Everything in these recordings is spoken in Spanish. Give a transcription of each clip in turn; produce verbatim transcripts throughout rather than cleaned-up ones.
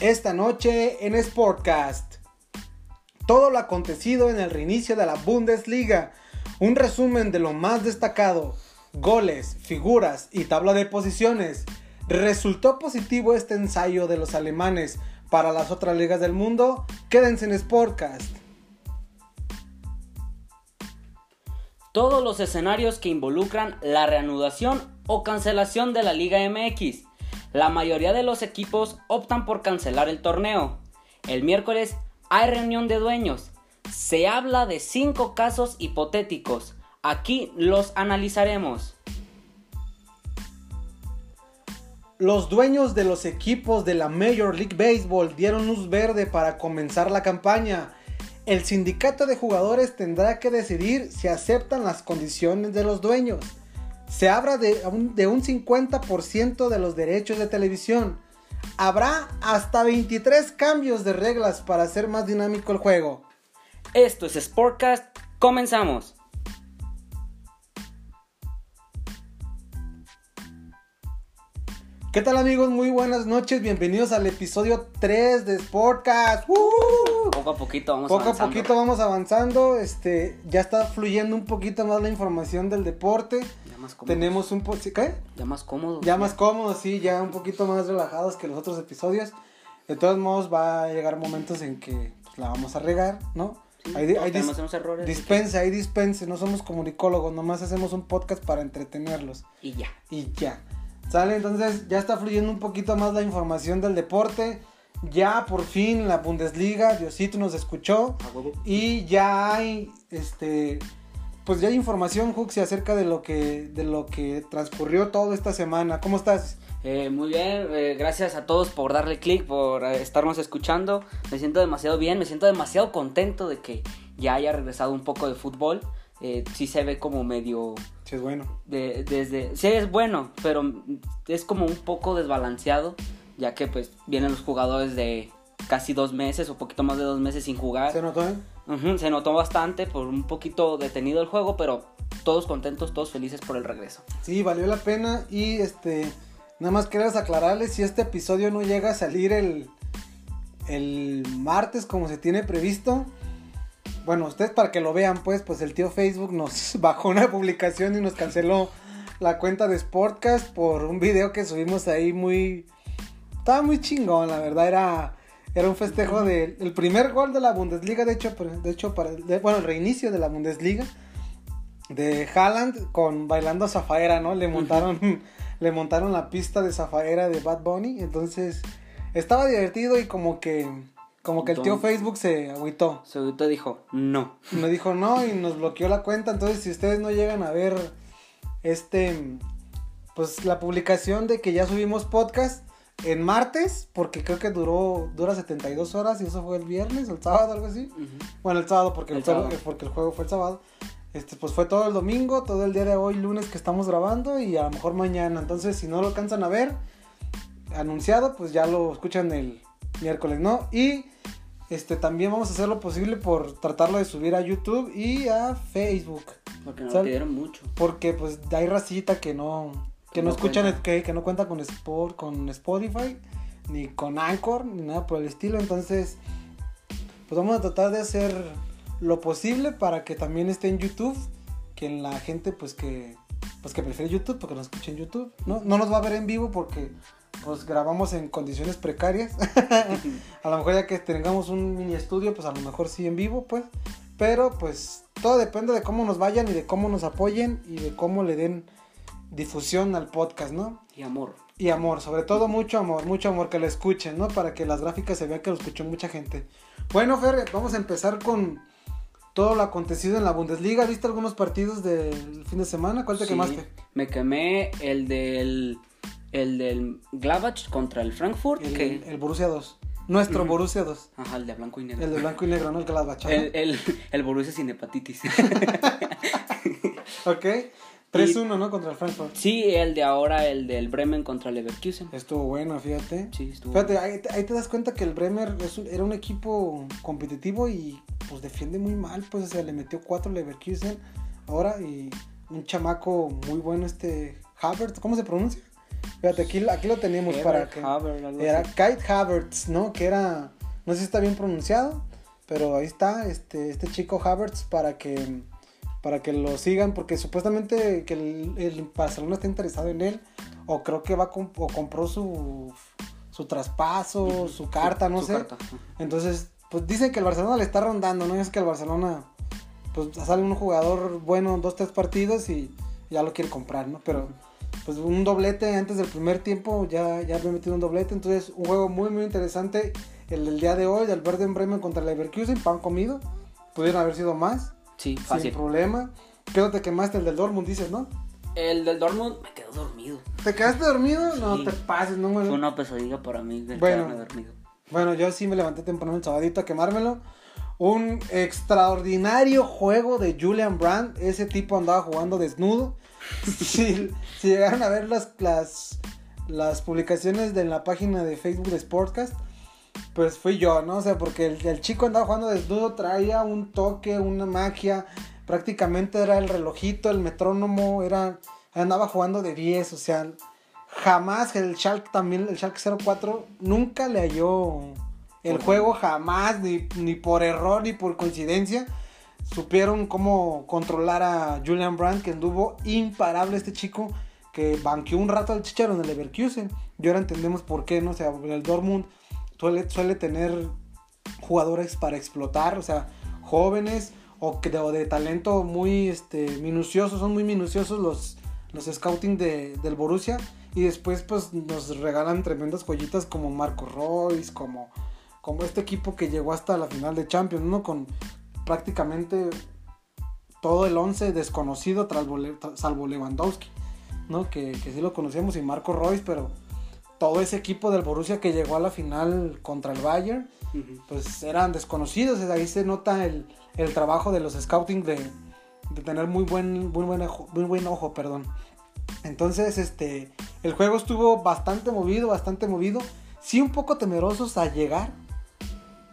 esta noche en Sportcast. Todo lo acontecido en el reinicio de la Bundesliga, un resumen de lo más destacado, goles, figuras y tabla de posiciones. ¿Resultó positivo este ensayo de los alemanes para las otras ligas del mundo? Quédense en Sportcast. Todos los escenarios que involucran la reanudación o cancelación de la Liga M X. La mayoría de los equipos optan por cancelar el torneo. El miércoles hay reunión de dueños. Se habla de cinco casos hipotéticos. Aquí los analizaremos. Los dueños de los equipos de la Major League Baseball dieron luz verde para comenzar la campaña. El sindicato de jugadores tendrá que decidir si aceptan las condiciones de los dueños. Se habla de un, de un cincuenta por ciento de los derechos de televisión. Habrá hasta veintitrés cambios de reglas para hacer más dinámico el juego. Esto es Sportcast, comenzamos. ¿Qué tal, amigos? Muy buenas noches, bienvenidos al episodio tres de Sportcast. ¡Uh! Poco a poquito vamos Poco avanzando. Poco a poquito vamos avanzando, este, ya está fluyendo un poquito más la información del deporte. Ya más cómodos. Tenemos un... Po- ¿Qué? Ya más cómodos. Ya, ya más cómodos, sí, ya un poquito más relajados que los otros episodios. De todos modos va a llegar momentos en que pues, la vamos a regar, ¿no? Sí, hay, hay dis- hacemos errores. Dispense, ahí dispense, no somos comunicólogos, nomás hacemos un podcast para entretenerlos. Y ya. Y ya. Sale, entonces ya está fluyendo un poquito más la información del deporte. Ya por fin la Bundesliga, Diosito nos escuchó. Y ya hay este pues ya hay información, Juxi, acerca de lo que de lo que transcurrió toda esta semana. ¿Cómo estás? Eh, muy bien, eh, gracias a todos por darle click, por eh, estarnos escuchando. Me siento demasiado bien, me siento demasiado contento de que ya haya regresado un poco de fútbol. Eh, sí se ve como medio... Sí es bueno. De, desde, sí es bueno, pero es como un poco desbalanceado, ya que pues vienen los jugadores de casi dos meses o poquito más de dos meses sin jugar. ¿Se notó, eh? Uh-huh, se notó bastante, por un poquito detenido el juego, pero todos contentos, todos felices por el regreso. Sí, valió la pena y este nada más queremos aclararles si este episodio no llega a salir el, el martes como se tiene previsto. Bueno, ustedes para que lo vean, pues, pues el tío Facebook nos bajó una publicación y nos canceló la cuenta de Sportcast por un video que subimos ahí muy... Estaba muy chingón, la verdad, era, era un festejo del de, primer gol de la Bundesliga, de hecho, de hecho para, de, bueno, el reinicio de la Bundesliga, de Haaland con bailando Zafaera, ¿no? Le montaron, uh-huh. le montaron la pista de Zafaera de Bad Bunny, entonces estaba divertido y como que... Como que el tío Facebook se agüitó. Se agüitó y dijo, no. Me dijo no y nos bloqueó la cuenta. Entonces, si ustedes no llegan a ver este, pues la publicación de que ya subimos podcast en martes, porque creo que duró dura setenta y dos horas y eso fue el viernes, el sábado, algo así. Uh-huh. Bueno, el sábado porque el, el sábado. Juego, porque el juego fue el sábado. Este, pues fue todo el domingo, todo el día de hoy, lunes que estamos grabando y a lo mejor mañana. Entonces, si no lo alcanzan a ver anunciado, pues ya lo escuchan el miércoles, ¿no? Y Este, también vamos a hacer lo posible por tratarlo de subir a YouTube y a Facebook. Porque nos pidieron mucho. Porque pues hay racita que no que, que no, no escuchan, que, que no cuenta con, Sport, con Spotify, ni con Anchor, ni nada por el estilo. Entonces, pues vamos a tratar de hacer lo posible para que también esté en YouTube, que la gente pues que pues que prefiere YouTube, porque nos escucha en YouTube, ¿no? No nos va a ver en vivo porque... Pues grabamos en condiciones precarias. A lo mejor ya que tengamos un mini estudio, pues a lo mejor sí en vivo, pues. Pero pues todo depende de cómo nos vayan y de cómo nos apoyen y de cómo le den difusión al podcast, ¿no? Y amor. Y amor, sobre todo mucho amor, mucho amor, que lo escuchen, ¿no? Para que las gráficas se vean que lo escuchó mucha gente. Bueno, Fer, vamos a empezar con todo lo acontecido en la Bundesliga. ¿Viste algunos partidos del fin de semana? ¿Cuál te sí, quemaste? Me quemé el del... El del Gladbach contra el Frankfurt. El, que... el Borussia dos. Nuestro uh-huh. Borussia dos. Ajá, el de blanco y negro. El de blanco y negro, no el Gladbach. ¿No? El, el, el Borussia sin hepatitis. Ok. tres uno, ¿no? Contra el Frankfurt. Sí, el de ahora, el del Bremen contra el Leverkusen. Estuvo bueno, fíjate. Sí, estuvo fíjate, bueno. ahí, ahí te das cuenta que el Bremen es un, era un equipo competitivo y pues defiende muy mal. Pues o sea, le metió cuatro Leverkusen ahora y un chamaco muy bueno este Havertz. ¿Cómo se pronuncia? Espérate, aquí, aquí lo teníamos para que... Era Kai Havertz, ¿no? Que era... No sé si está bien pronunciado, pero ahí está este, este chico Havertz para que... Para que lo sigan, porque supuestamente que el, el Barcelona está interesado en él, o creo que va comp- o compró su su traspaso, su carta, no su, su sé. Carta. Entonces, pues dicen que el Barcelona le está rondando, ¿no? Es que el Barcelona, pues sale un jugador bueno, dos, tres partidos y ya lo quiere comprar, ¿no? Pero, pues un doblete antes del primer tiempo, ya, ya había metido un doblete, entonces un juego muy, muy interesante el, el día de hoy, del Werder Bremen contra el Leverkusen, pan comido, pudieron haber sido más. Sí, fácil. Sin problema. Creo que te quemaste el del Dortmund, dices, ¿no? El del Dortmund me quedó dormido. ¿Te quedaste dormido? Sí. No te pases, no me... Fue una pesadilla para mí de bueno, quedarme dormido. Bueno, yo sí me levanté temprano el sabadito a quemármelo. Un extraordinario juego de Julian Brandt. Ese tipo andaba jugando desnudo. si, si llegaron a ver las, las, las publicaciones de la página de Facebook de Sportcast, pues fui yo, ¿no? O sea, porque el, el chico andaba jugando desnudo, traía un toque, una magia, prácticamente era el relojito, el metrónomo, era, andaba jugando de diez, o sea, jamás el Schalke también, el Schalke cero cuatro, nunca le halló el juego, jamás, ni, ni por error, ni por coincidencia, supieron cómo controlar a Julian Brandt, que anduvo imparable este chico, que banqueó un rato al Chicharo en el Leverkusen, y ahora entendemos por qué, ¿no? O sea, el Dortmund Suele, suele tener jugadores para explotar, o sea, jóvenes o, que, o de talento muy este, minuciosos, son muy minuciosos los, los scouting de, del Borussia, y después pues nos regalan tremendas joyitas como Marco Reus, como, como este equipo que llegó hasta la final de Champions, ¿no? Con prácticamente todo el once desconocido, salvo Lewandowski, ¿no? Que, que sí lo conocíamos, y Marco Reus, pero... Todo ese equipo del Borussia que llegó a la final contra el Bayern, uh-huh. pues eran desconocidos. Ahí se nota el, el trabajo de los scouting de, de tener muy buen, muy buen ojo, muy buen ojo, perdón. Entonces, este, el juego estuvo bastante movido, bastante movido. Sí, un poco temerosos a llegar.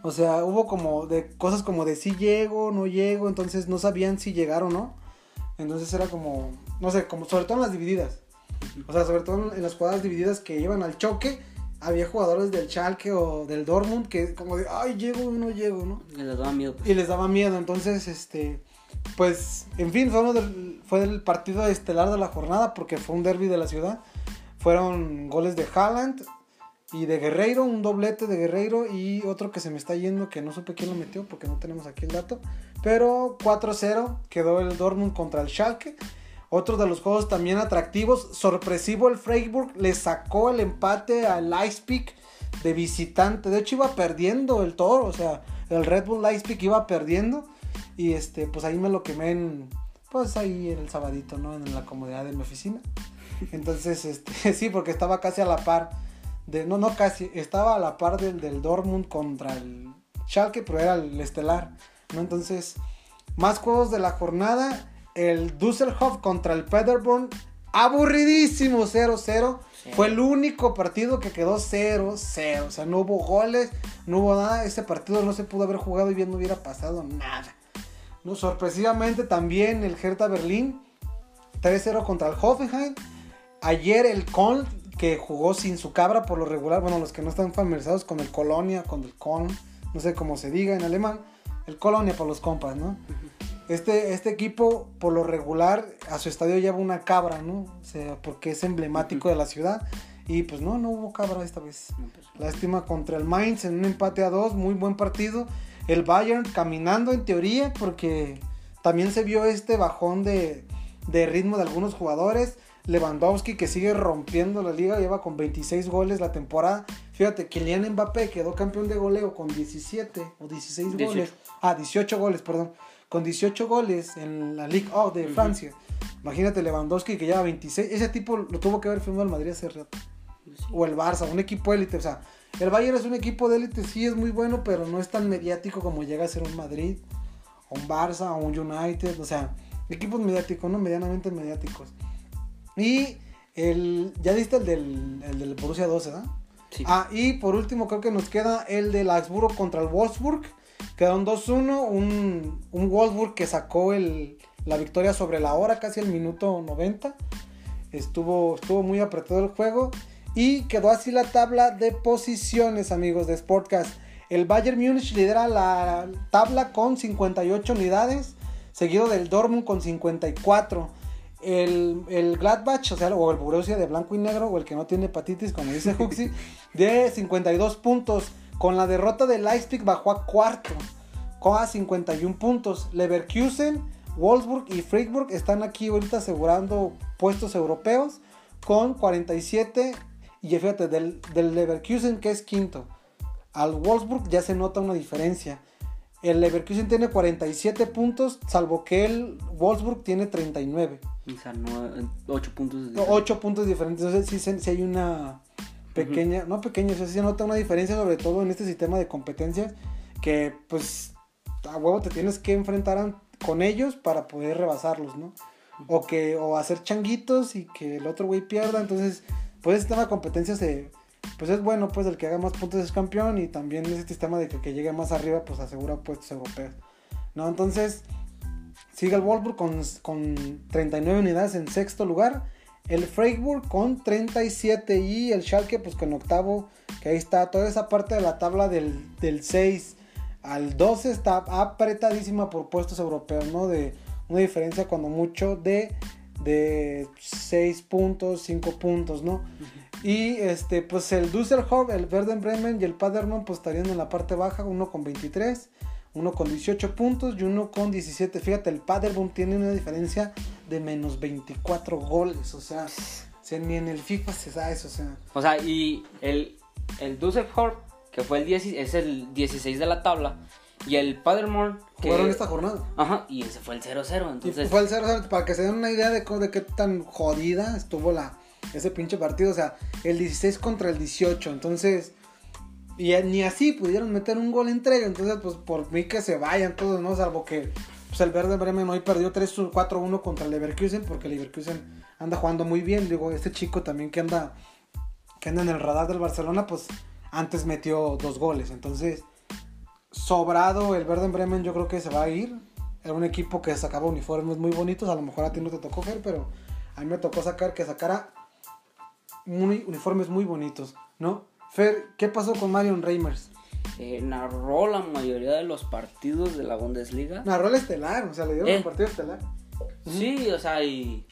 O sea, hubo como de cosas como de si sí llego, no llego. Entonces no sabían si llegar o no. Entonces era como, no sé, como sobre todo en las divididas. O sea, sobre todo en las jugadas divididas que iban al choque, había jugadores del Schalke o del Dortmund que como de, ay, llego o no llego, ¿no? Y les daba miedo. Pues. Y les daba miedo, entonces, este, pues, en fin, fue, uno del, fue el partido estelar de la jornada porque fue un derbi de la ciudad. Fueron goles de Haaland y de Guerreiro, un doblete de Guerreiro y otro que se me está yendo que no supe quién lo metió porque no tenemos aquí el dato. Pero cuatro cero quedó el Dortmund contra el Schalke. Otro de los juegos también atractivos, sorpresivo el Freiburg, le sacó el empate al Leipzig de visitante. De hecho iba perdiendo el Toro, o sea, el Red Bull Leipzig iba perdiendo. Y este, pues ahí me lo quemé en, pues ahí en el sabadito, ¿no? En la comodidad de mi oficina. Entonces, este, sí, porque estaba casi a la par de, no, no casi, estaba a la par del, del Dortmund contra el Schalke, pero era el estelar, ¿no? Entonces, más juegos de la jornada. El Düsseldorf contra el Paderborn, aburridísimo cero cero. Sí. Fue el único partido que quedó cero cero. O sea, no hubo goles, no hubo nada. Este partido no se pudo haber jugado y bien no hubiera pasado nada. No, sorpresivamente también el Hertha Berlín, tres cero contra el Hoffenheim. Ayer el Köln, que jugó sin su cabra por lo regular. Bueno, los que no están familiarizados con el Colonia, con el Köln, no sé cómo se diga en alemán. El Colonia por los compas, ¿no? Uh-huh. Este, este equipo, por lo regular, a su estadio lleva una cabra, ¿no? O sea, porque es emblemático de la ciudad. Y pues no, no hubo cabra esta vez. Lástima contra el Mainz en un empate a dos, muy buen partido. El Bayern caminando en teoría, porque también se vio este bajón de, de ritmo de algunos jugadores. Lewandowski, que sigue rompiendo la liga, lleva con veintiséis goles la temporada. Fíjate, Kylian Mbappé quedó campeón de goleo con diecisiete o dieciséis dieciocho goles. Ah, dieciocho goles, perdón. Con dieciocho goles en la Ligue uno de Francia. Uh-huh. Imagínate Lewandowski que lleva veintiséis. Ese tipo lo tuvo que haber firmado el Madrid hace rato. Sí. O el Barça, un equipo élite. O sea, el Bayern es un equipo de élite, sí es muy bueno, pero no es tan mediático como llega a ser un Madrid, o un Barça, o un United. O sea, equipos mediáticos, no medianamente mediáticos. Y el, ya diste el del, el del Borussia doce, ¿verdad? Sí. Ah, y por último creo que nos queda el del Augsburgo contra el Wolfsburg. Quedaron dos uno, un, un Wolfsburg que sacó el, la victoria sobre la hora, casi el minuto noventa. Estuvo, estuvo muy apretado el juego y quedó así la tabla de posiciones, amigos de Sportcast. El Bayern Múnich lidera la tabla con cincuenta y ocho unidades, seguido del Dortmund con cincuenta y cuatro. El, el Gladbach, o sea, o el Borussia de blanco y negro, o el que no tiene hepatitis, como dice Huxi, de cincuenta y dos puntos. Con la derrota de Leipzig bajó a cuarto, con a cincuenta y uno puntos. Leverkusen, Wolfsburg y Freiburg están aquí ahorita asegurando puestos europeos con cuarenta y siete. Y fíjate, del, del Leverkusen, que es quinto, al Wolfsburg ya se nota una diferencia. El Leverkusen tiene cuarenta y siete puntos, salvo que el Wolfsburg tiene treinta y nueve. O sea, no, ocho puntos diferentes. ocho puntos diferentes. Entonces sí, sí hay una pequeña, uh-huh. no pequeña, o sea, sí se nota una diferencia, sobre todo en este sistema de competencias, que pues a huevo te tienes que enfrentar a, con ellos para poder rebasarlos, ¿no? Uh-huh. O que o hacer changuitos y que el otro güey pierda. Entonces, pues el sistema de competencias se... pues es bueno, pues el que haga más puntos es campeón, y también ese sistema de que, que llegue más arriba pues asegura puestos europeos, ¿no? Entonces sigue el Wolfsburg con, con treinta y nueve unidades en sexto lugar, el Freiburg con treinta y siete y el Schalke pues con octavo, que ahí está toda esa parte de la tabla del, del seis al doce está apretadísima por puestos europeos, ¿no? De una diferencia cuando mucho de, de seis puntos, cinco puntos, ¿no? Uh-huh. Y este, pues el Düsseldorf, el Werder Bremen y el Paderborn pues estarían en la parte baja, uno con veintitrés, uno con dieciocho puntos y uno con diecisiete. Fíjate, el Paderborn tiene una diferencia de menos veinticuatro goles, o sea, si ni en el FIFA se da eso, o sea. O sea, y el, el Düsseldorf, que fue el diez, es el dieciséis de la tabla, y el Paderborn... que... jugaron esta jornada. Ajá, y ese fue el cero cero, entonces... Y fue el cero cero, para que se den una idea de, de qué tan jodida estuvo la... ese pinche partido, o sea, el dieciséis contra el dieciocho, entonces, y ni así pudieron meter un gol entre ellos, entonces, pues, por mí que se vayan todos, ¿no? Salvo que, pues, el Werder Bremen hoy perdió tres cuatro uno contra el Leverkusen, porque el Leverkusen anda jugando muy bien, digo, este chico también que anda, que anda en el radar del Barcelona, pues, antes metió dos goles, entonces, sobrado el Werder Bremen, yo creo que se va a ir, era un equipo que sacaba uniformes muy bonitos, a lo mejor a ti no te tocó ver, pero a mí me tocó sacar, que sacara muy, uniformes muy bonitos, ¿no? Fer, ¿qué pasó con Marion Reimers? Eh, narró la mayoría de los partidos de la Bundesliga. Narró el estelar, o sea, le dieron eh. el partido estelar. Sí, uh-huh. O sea, y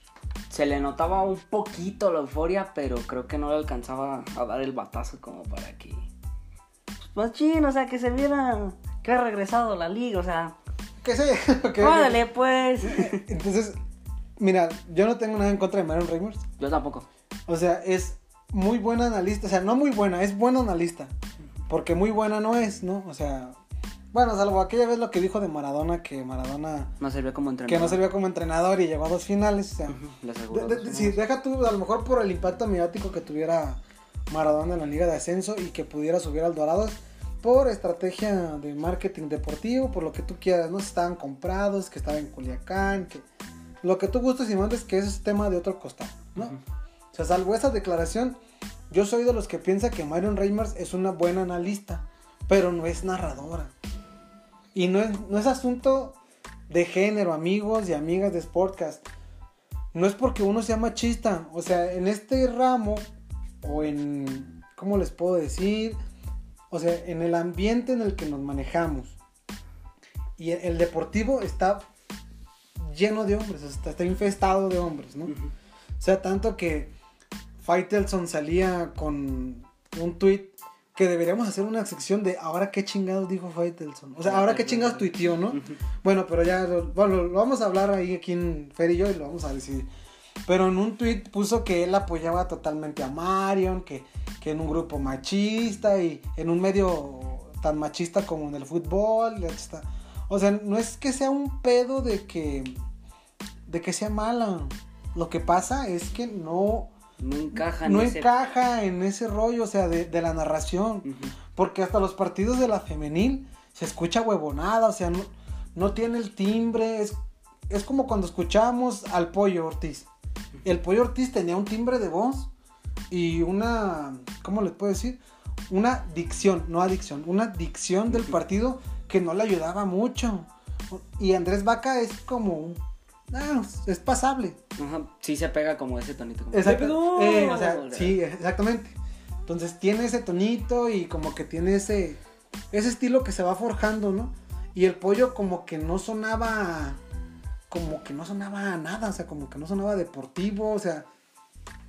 se le notaba un poquito la euforia, pero creo que no le alcanzaba a dar el batazo como para que... pues chino, o sea, que se viera que ha regresado la liga, o sea... que se... okay, ¡órale, pues! Entonces, mira, yo no tengo nada en contra de Marion Reimers. Yo tampoco. O sea, es muy buena analista, o sea, no muy buena, es buena analista, porque muy buena no es, ¿no? O sea, bueno, salvo aquella vez lo que dijo de Maradona, que Maradona... no servía como entrenador. Que no servía como entrenador y llegó a dos finales, o sea... Uh-huh, de, de, de, si deja tú, a lo mejor por el impacto mediático que tuviera Maradona en la Liga de Ascenso y que pudiera subir al Dorados, por estrategia de marketing deportivo, por lo que tú quieras, ¿no? Estaban comprados, que estaba en Culiacán, que... lo que tú gustes y mandes, que eso es tema de otro costado, ¿no? Uh-huh. O sea, salvo esa declaración, yo soy de los que piensa que Marion Reimers es una buena analista, pero no es narradora. Y no es, no es asunto de género, amigos y amigas de Sportcast. No es porque uno sea machista. O sea, en este ramo, o en... ¿cómo les puedo decir? O sea, en el ambiente en el que nos manejamos. Y el deportivo está lleno de hombres, está, está infestado de hombres, ¿no? Uh-huh. O sea, tanto que... Faitelson salía con un tweet que deberíamos hacer una sección de ahora qué chingados dijo Faitelson. O sea, ahora qué chingados tuiteó, ¿no? Uh-huh. Bueno, pero ya, bueno, lo vamos a hablar ahí aquí en Fer y yo y lo vamos a decidir. Pero en un tweet puso que él apoyaba totalmente a Marion, que, que en un grupo machista y en un medio tan machista como en el fútbol. Está. O sea, no es que sea un pedo de que, de que sea mala. Lo que pasa es que no... no encaja, en, no ese... encaja en ese rollo, o sea, de, de la narración. Uh-huh. Porque hasta los partidos de la femenil se escucha huevonada, o sea, no, no tiene el timbre. Es, es como cuando escuchamos al Pollo Ortiz. El Pollo Ortiz tenía un timbre de voz y una... ¿cómo les puedo decir? Una dicción, no adicción, una dicción uh-huh. del partido que no le ayudaba mucho. Y Andrés Vaca es como un no, es pasable. Ajá, sí se pega como ese tonito. Como exacto. No. Eh, o sea, sí, exactamente. Entonces tiene ese tonito y como que tiene ese, ese estilo que se va forjando, ¿no? Y el Pollo como que no sonaba, como que no sonaba nada, o sea, como que no sonaba deportivo, o sea,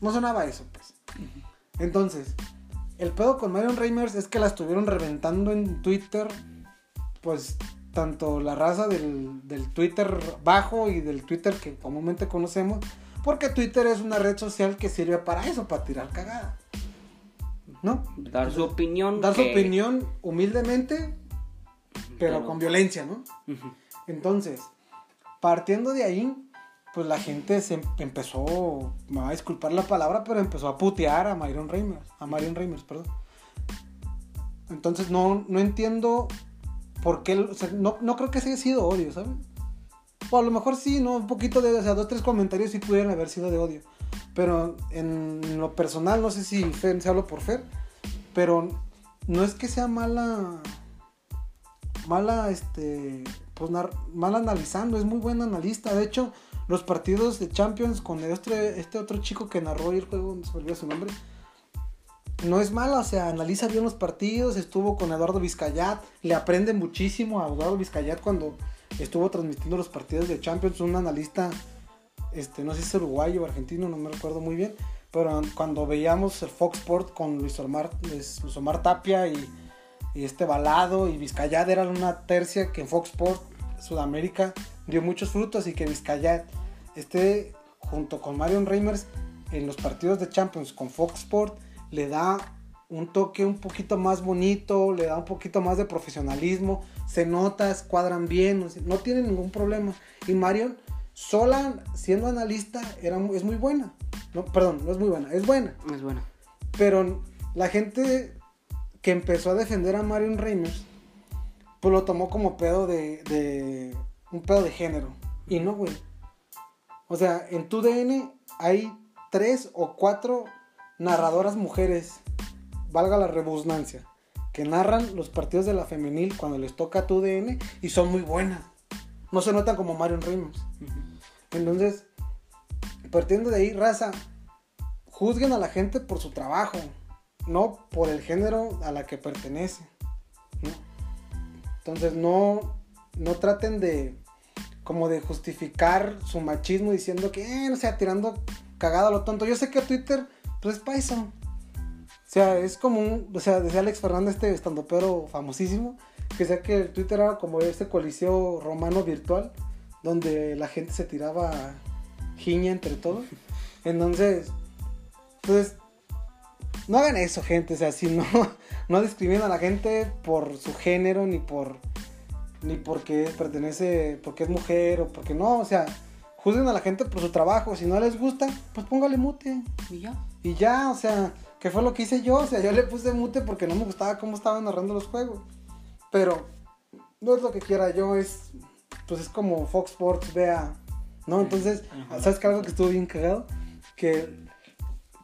no sonaba eso, pues. Uh-huh. Entonces, el pedo con Marion Reimers es que la estuvieron reventando en Twitter, pues, tanto la raza del, del Twitter bajo y del Twitter que comúnmente conocemos, porque Twitter es una red social que sirve para eso, para tirar cagada, ¿no? Dar su opinión. Dar que... su opinión humildemente, pero, pero... con violencia, ¿no? Uh-huh. Entonces, partiendo de ahí, pues la gente se empezó, me va a disculpar la palabra, pero empezó a putear a Marion Reimers, a Marion Reimers, perdón. Entonces no, no entiendo por qué, o sea, no, no creo que haya sido odio, ¿sabes? O a lo mejor sí, ¿no? Un poquito de, o sea, dos, tres comentarios sí pudieran haber sido de odio. Pero en lo personal, no sé si Fer, se hablo por Fer, pero no es que sea mala, mala, este, pues nar, mal analizando, es muy buen analista, de hecho... Los partidos de Champions con este, este otro chico que narró el juego, no se me olvidó su nombre. No es malo, o sea, analiza bien los partidos. Estuvo con Eduardo Vizcayat, le aprende muchísimo a Eduardo Vizcayat cuando estuvo transmitiendo los partidos de Champions. Un analista, este, no sé si es uruguayo o argentino, no me recuerdo muy bien. Pero cuando veíamos el Fox Sports con Luis Omar, Luis Omar Tapia y, y este Balado y Vizcayat, eran una tercia que en Fox Sports Sudamérica dio muchos frutos y que Vizcayat esté junto con Marion Reimers en los partidos de Champions con Fox Sports le da un toque un poquito más bonito, le da un poquito más de profesionalismo, se nota, cuadran bien, no tienen ningún problema. Y Marion sola siendo analista era, es muy buena, no, perdón, no es muy buena, es buena. Es buena. Pero la gente que empezó a defender a Marion Reimers pues lo tomó como pedo de, de un pedo de género. Y no, güey. O sea, en tu D N hay tres o cuatro narradoras mujeres, valga la rebusnancia, que narran los partidos de la femenil cuando les toca tu D N y son muy buenas. No se notan como Marion Reimers. Uh-huh. Entonces, partiendo de ahí, raza, juzguen a la gente por su trabajo, no por el género a la que pertenece, ¿no? Entonces, no... No traten de como de justificar su machismo diciendo que, eh, o sea, tirando cagada a lo tonto. Yo sé que Twitter, pues es paisa. O sea, es como un, o sea, decía Alex Fernández, este estandopero famosísimo, que decía que el Twitter era como este coliseo romano virtual, donde la gente se tiraba jiña entre todos. Entonces, pues, no hagan eso, gente. O sea, si no, no discriminan a la gente por su género ni por... ni porque pertenece, porque es mujer o porque no, o sea, juzguen a la gente por su trabajo, si no les gusta, pues póngale mute. Y ya. Y ya, o sea, ¿qué fue lo que hice yo? O sea, yo le puse mute porque no me gustaba cómo estaban narrando los juegos. Pero no es lo que quiera yo, es, pues es como Fox Sports, vea, ¿no? Entonces, ajá. ¿Sabes qué? Algo que estuvo bien cagado, que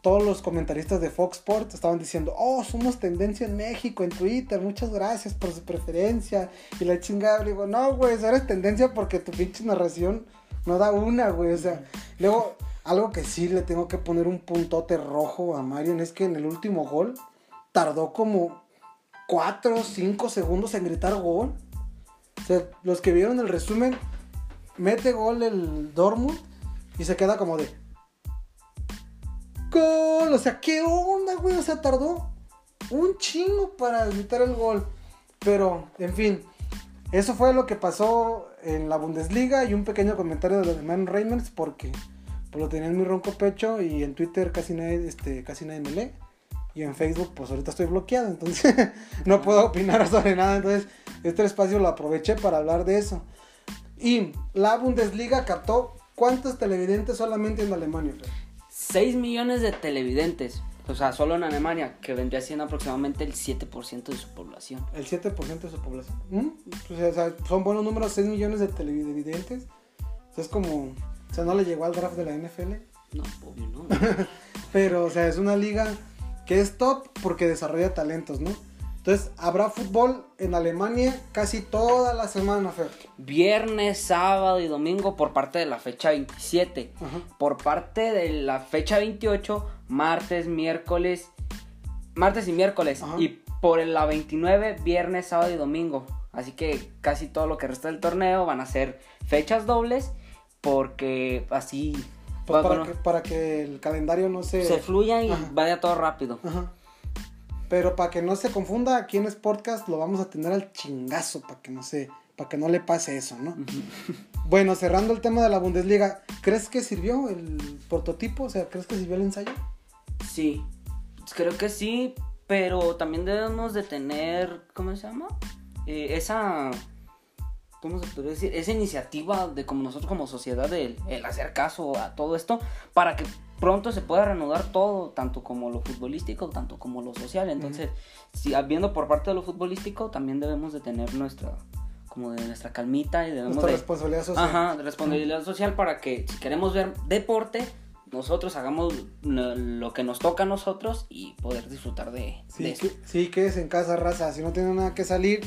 todos los comentaristas de Fox Sports estaban diciendo, oh, somos tendencia en México, en Twitter, muchas gracias por su preferencia, y la chingada, digo, no, güey, eres tendencia porque tu pinche narración no da una, güey, o sea, luego, algo que sí le tengo que poner un puntote rojo a Marion, es que en el último gol, tardó como cuatro o cinco segundos en gritar gol, o sea, los que vieron el resumen, mete gol el Dortmund, y se queda como de, gol, o sea, ¿qué onda, güey? O sea, tardó un chingo para gritar el gol. Pero, en fin, eso fue lo que pasó en la Bundesliga. Y un pequeño comentario de los Marion Reimers, porque pues, lo tenía en mi ronco pecho. Y en Twitter casi nadie, este, casi nadie me lee. Y en Facebook, pues ahorita estoy bloqueado. Entonces, no puedo opinar sobre nada. Entonces, este espacio lo aproveché para hablar de eso. Y la Bundesliga captó ¿cuántos televidentes solamente en Alemania, Fred? seis millones de televidentes, o sea, solo en Alemania, que vendría siendo aproximadamente el siete por ciento de su población. El siete por ciento de su población. ¿Mm? Pues, o sea, son buenos números, seis millones de televidentes. O sea, es como, o sea, no le llegó al draft de la N F L. No, obvio no. Pero, o sea, es una liga que es top porque desarrolla talentos, ¿no? Entonces, habrá fútbol en Alemania casi toda la semana, Fer. Viernes, sábado y domingo por parte de la fecha veintisiete. Ajá. Por parte de la fecha veintiocho, martes, miércoles, martes y miércoles. Ajá. Y por la veintinueve, viernes, sábado y domingo. Así que casi todo lo que resta del torneo van a ser fechas dobles porque así... Pues para, bueno, que, para que el calendario no se... Se fluya y Ajá. vaya todo rápido. Ajá. Pero para que no se confunda, aquí en Sportcast lo vamos a tener al chingazo, para que no se, para que no le pase eso, ¿no? Uh-huh. Bueno, cerrando el tema de la Bundesliga, ¿crees que sirvió el prototipo? O sea, ¿crees que sirvió el ensayo? Sí, creo que sí, pero también debemos de tener, ¿cómo se llama? Eh, esa, ¿cómo se podría decir? Esa iniciativa de como nosotros como sociedad, el, el hacer caso a todo esto, para que pronto se pueda reanudar todo, tanto como lo futbolístico, tanto como lo social. Entonces, uh-huh. si, viendo por parte de lo futbolístico, también debemos de tener nuestra, como de nuestra calmita y debemos nuestra de responsabilidad social. Ajá, de responsabilidad uh-huh. social, para que si queremos ver deporte, nosotros hagamos lo que nos toca a nosotros y poder disfrutar de, sí, de eso. Que, sí, quédese en casa, raza. Si no tiene nada que salir,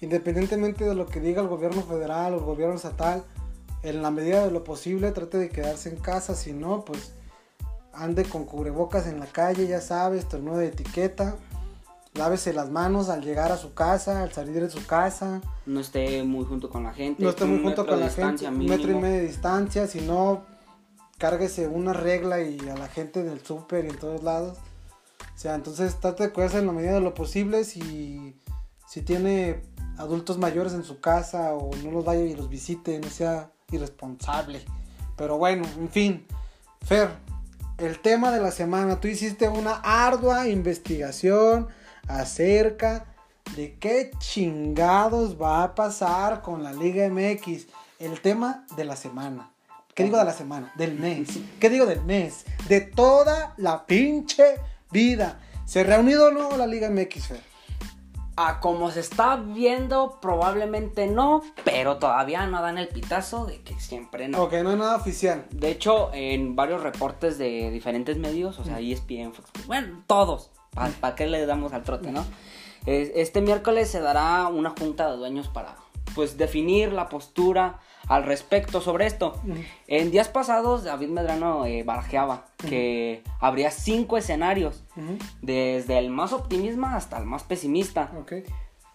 independientemente de lo que diga el gobierno federal o el gobierno estatal, en la medida de lo posible, trate de quedarse en casa. Si no, pues ande con cubrebocas en la calle, ya sabes, tornudo de etiqueta, lávese las manos al llegar a su casa, al salir de su casa. No esté muy junto con la gente. No esté muy junto con la gente, un metro y medio de distancia, si no, cárguese una regla y a la gente del súper y en todos lados. O sea, entonces trate de cuidarse en la medida de lo posible. Si, si tiene adultos mayores en su casa, o no los vaya y los visite, no sea irresponsable. Pero bueno, en fin, Fer, el tema de la semana, tú hiciste una ardua investigación acerca de qué chingados va a pasar con la Liga M X. El tema de la semana. ¿Qué digo de la semana? Del mes. ¿Qué digo del mes? De toda la pinche vida. ¿Se reunió o no la Liga M X, Fer? A como se está viendo, probablemente no, pero todavía no dan el pitazo de que siempre no. Ok, no es nada oficial. De hecho, en varios reportes de diferentes medios, o sea, E S P N, Fox, bueno, todos, ¿para pa qué le damos al trote, no? Este miércoles se dará una junta de dueños para, pues, definir la postura al respecto sobre esto. En días pasados, David Medrano eh, barajeaba que uh-huh. habría cinco escenarios, uh-huh. desde el más optimista hasta el más pesimista. Okay.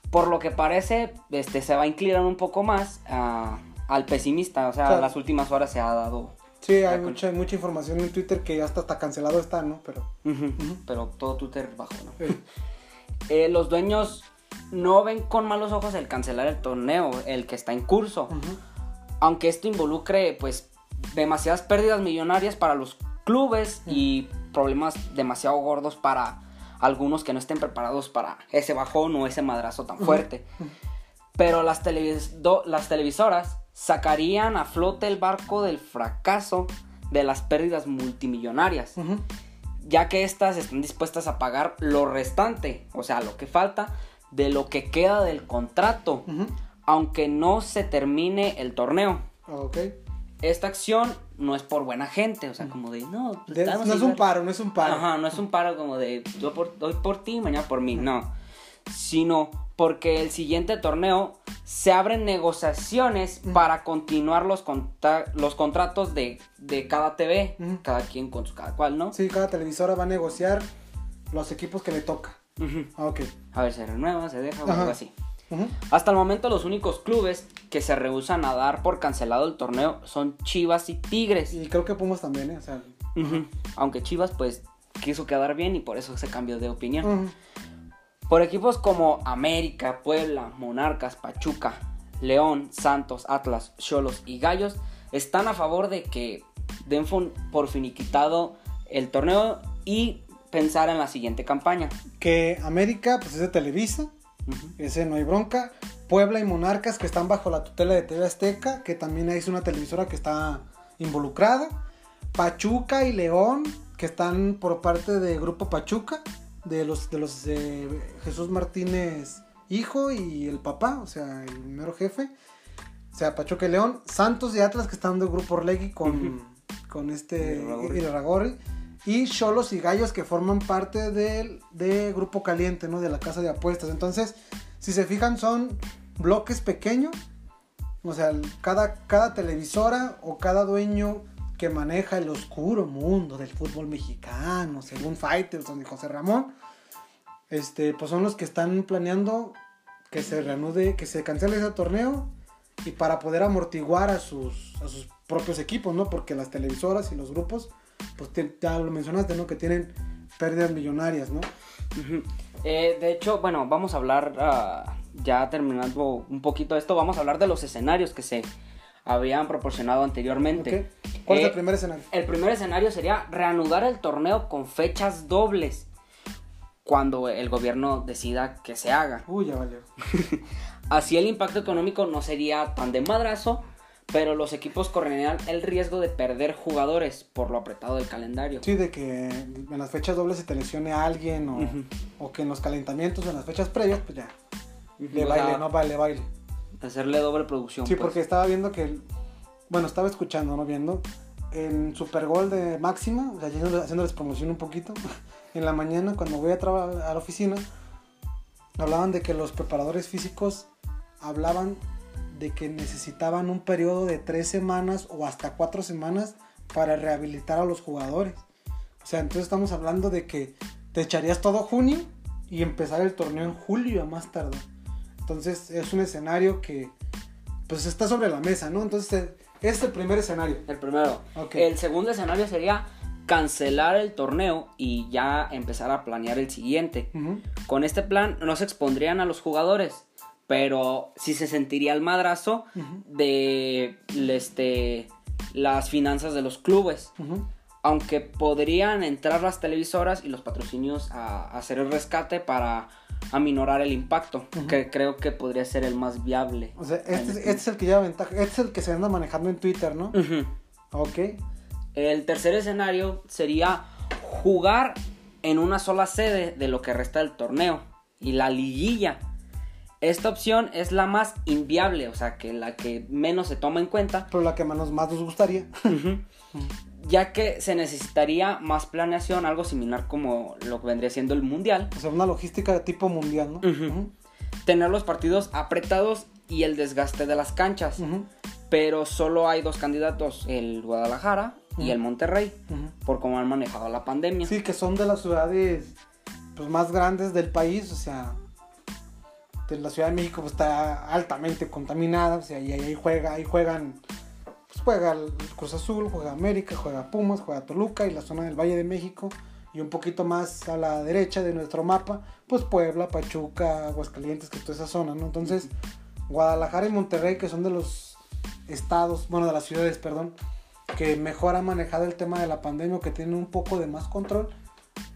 Por lo que parece, este, se va a inclinar un poco más uh, al pesimista. O sea, claro, las últimas horas se ha dado... Sí, hay con... mucha, mucha información en Twitter que ya hasta, hasta cancelado está, ¿no? Pero, uh-huh. Uh-huh. Pero todo Twitter bajo, ¿no? Uh-huh. eh, los dueños no ven con malos ojos el cancelar el torneo, el que está en curso. Uh-huh. Aunque esto involucre, pues, demasiadas pérdidas millonarias para los clubes uh-huh. y problemas demasiado gordos para algunos que no estén preparados para ese bajón o ese madrazo tan fuerte. Uh-huh. Pero las, televis- do- las televisoras sacarían a flote el barco del fracaso de las pérdidas multimillonarias, uh-huh. ya que estas están dispuestas a pagar lo restante, o sea, lo que falta de lo que queda del contrato. Uh-huh. Aunque no se termine el torneo. Okay. Esta acción no es por buena gente, o sea, como de... No, pues, de, no es un paro, no es un paro. Ajá, no es un paro como de... Yo por, hoy por ti, mañana por mí, no. Sino porque el siguiente torneo se abren negociaciones mm. para continuar los, contra- los contratos de, de cada T V. Mm. Cada quien con su cada cual, ¿no? Sí, cada televisora va a negociar los equipos que le toca. Uh-huh. Okay. A ver, se renueva, se deja o algo así. Uh-huh. Hasta el momento los únicos clubes que se rehusan a dar por cancelado el torneo son Chivas y Tigres. Y creo que Pumas también, ¿eh? O sea... uh-huh. Aunque Chivas, pues, quiso quedar bien y por eso se cambió de opinión. Uh-huh. Por equipos como América, Puebla, Monarcas, Pachuca, León, Santos, Atlas, Xolos y Gallos están a favor de que den por finiquitado el torneo y pensar en la siguiente campaña. Que América, pues, es de Televisa. Uh-huh. Ese no hay bronca. Puebla y Monarcas, que están bajo la tutela de T V Azteca, que también es una televisora que está involucrada. Pachuca y León, que están por parte de Grupo Pachuca, de los de los de Jesús Martínez hijo y el papá, o sea, el mero jefe. O sea, Pachuca y León. Santos y Atlas, que están de Grupo Orlegui con, uh-huh. con este Iragorri. y Xolos y Gallos, que forman parte del de Grupo Caliente, ¿no? De la casa de apuestas. Entonces, si se fijan, son bloques pequeños. O sea, cada, cada televisora o cada dueño que maneja el oscuro mundo del fútbol mexicano, según Faitelson y José Ramón, este, pues son los que están planeando que se reanude, que se cancele ese torneo, y para poder amortiguar a sus, a sus propios equipos, ¿no? Porque las televisoras y los grupos, pues te, ya lo mencionaste, ¿no? Que tienen pérdidas millonarias, ¿no? Uh-huh. Eh, de hecho, bueno, vamos a hablar, uh, ya terminando un poquito esto, vamos a hablar de los escenarios que se habían proporcionado anteriormente. Okay. ¿Cuál eh, es el primer escenario? El primer escenario sería reanudar el torneo con fechas dobles, cuando el gobierno decida que se haga. Uy, ya valió. Así el impacto económico no sería tan de madrazo, pero los equipos correrían el riesgo de perder jugadores por lo apretado del calendario. Sí, de que en las fechas dobles se te lesione a alguien, o, uh-huh, o que en los calentamientos, en las fechas previas, pues ya, uh-huh, le baile, sea, no baile, baile. Hacerle doble producción. Sí, pues, porque estaba viendo que, bueno, estaba escuchando, no viendo, en Supergol de Máxima, o sea, haciéndoles promoción un poquito, en la mañana cuando voy a trabajar a la oficina, hablaban de que los preparadores físicos hablaban de que necesitaban un periodo de tres semanas o hasta cuatro semanas para rehabilitar a los jugadores. O sea, entonces estamos hablando de que te echarías todo junio y empezar el torneo en julio a más tardar. Entonces es un escenario que pues está sobre la mesa, ¿no? Entonces es el primer escenario. El primero. Okay. El segundo escenario sería cancelar el torneo y ya empezar a planear el siguiente. Uh-huh. Con este plan no se expondrían a los jugadores, pero sí se sentiría el madrazo, uh-huh, de este, las finanzas de los clubes. Uh-huh. Aunque podrían entrar las televisoras y los patrocinios a, a hacer el rescate para aminorar el impacto, uh-huh, que creo que podría ser el más viable. O sea, este es, este es el que lleva ventaja, este es el que se anda manejando en Twitter, ¿no? Uh-huh. Ok. El tercer escenario sería jugar en una sola sede de lo que resta del torneo y la liguilla. Esta opción es la más inviable, o sea, que la que menos se toma en cuenta. Pero la que menos, más nos gustaría. Uh-huh. Ya que se necesitaría más planeación, algo similar como lo que vendría siendo el Mundial. O sea, una logística de tipo Mundial, ¿no? Uh-huh. Uh-huh. Tener los partidos apretados y el desgaste de las canchas. Uh-huh. Pero solo hay dos candidatos, el Guadalajara, uh-huh, y el Monterrey, uh-huh, por cómo han manejado la pandemia. Sí, que son de las ciudades pues más grandes del país, o sea, la Ciudad de México pues está altamente contaminada, o sea, y ahí juega, ahí juegan, pues juega el Cruz Azul, juega América, juega Pumas, juega Toluca, y la zona del Valle de México, y un poquito más a la derecha de nuestro mapa, pues Puebla, Pachuca, Aguascalientes, que toda esa zona, ¿no? Entonces, Guadalajara y Monterrey, que son de los estados, bueno, de las ciudades, perdón, que mejor han manejado el tema de la pandemia, que tienen un poco de más control,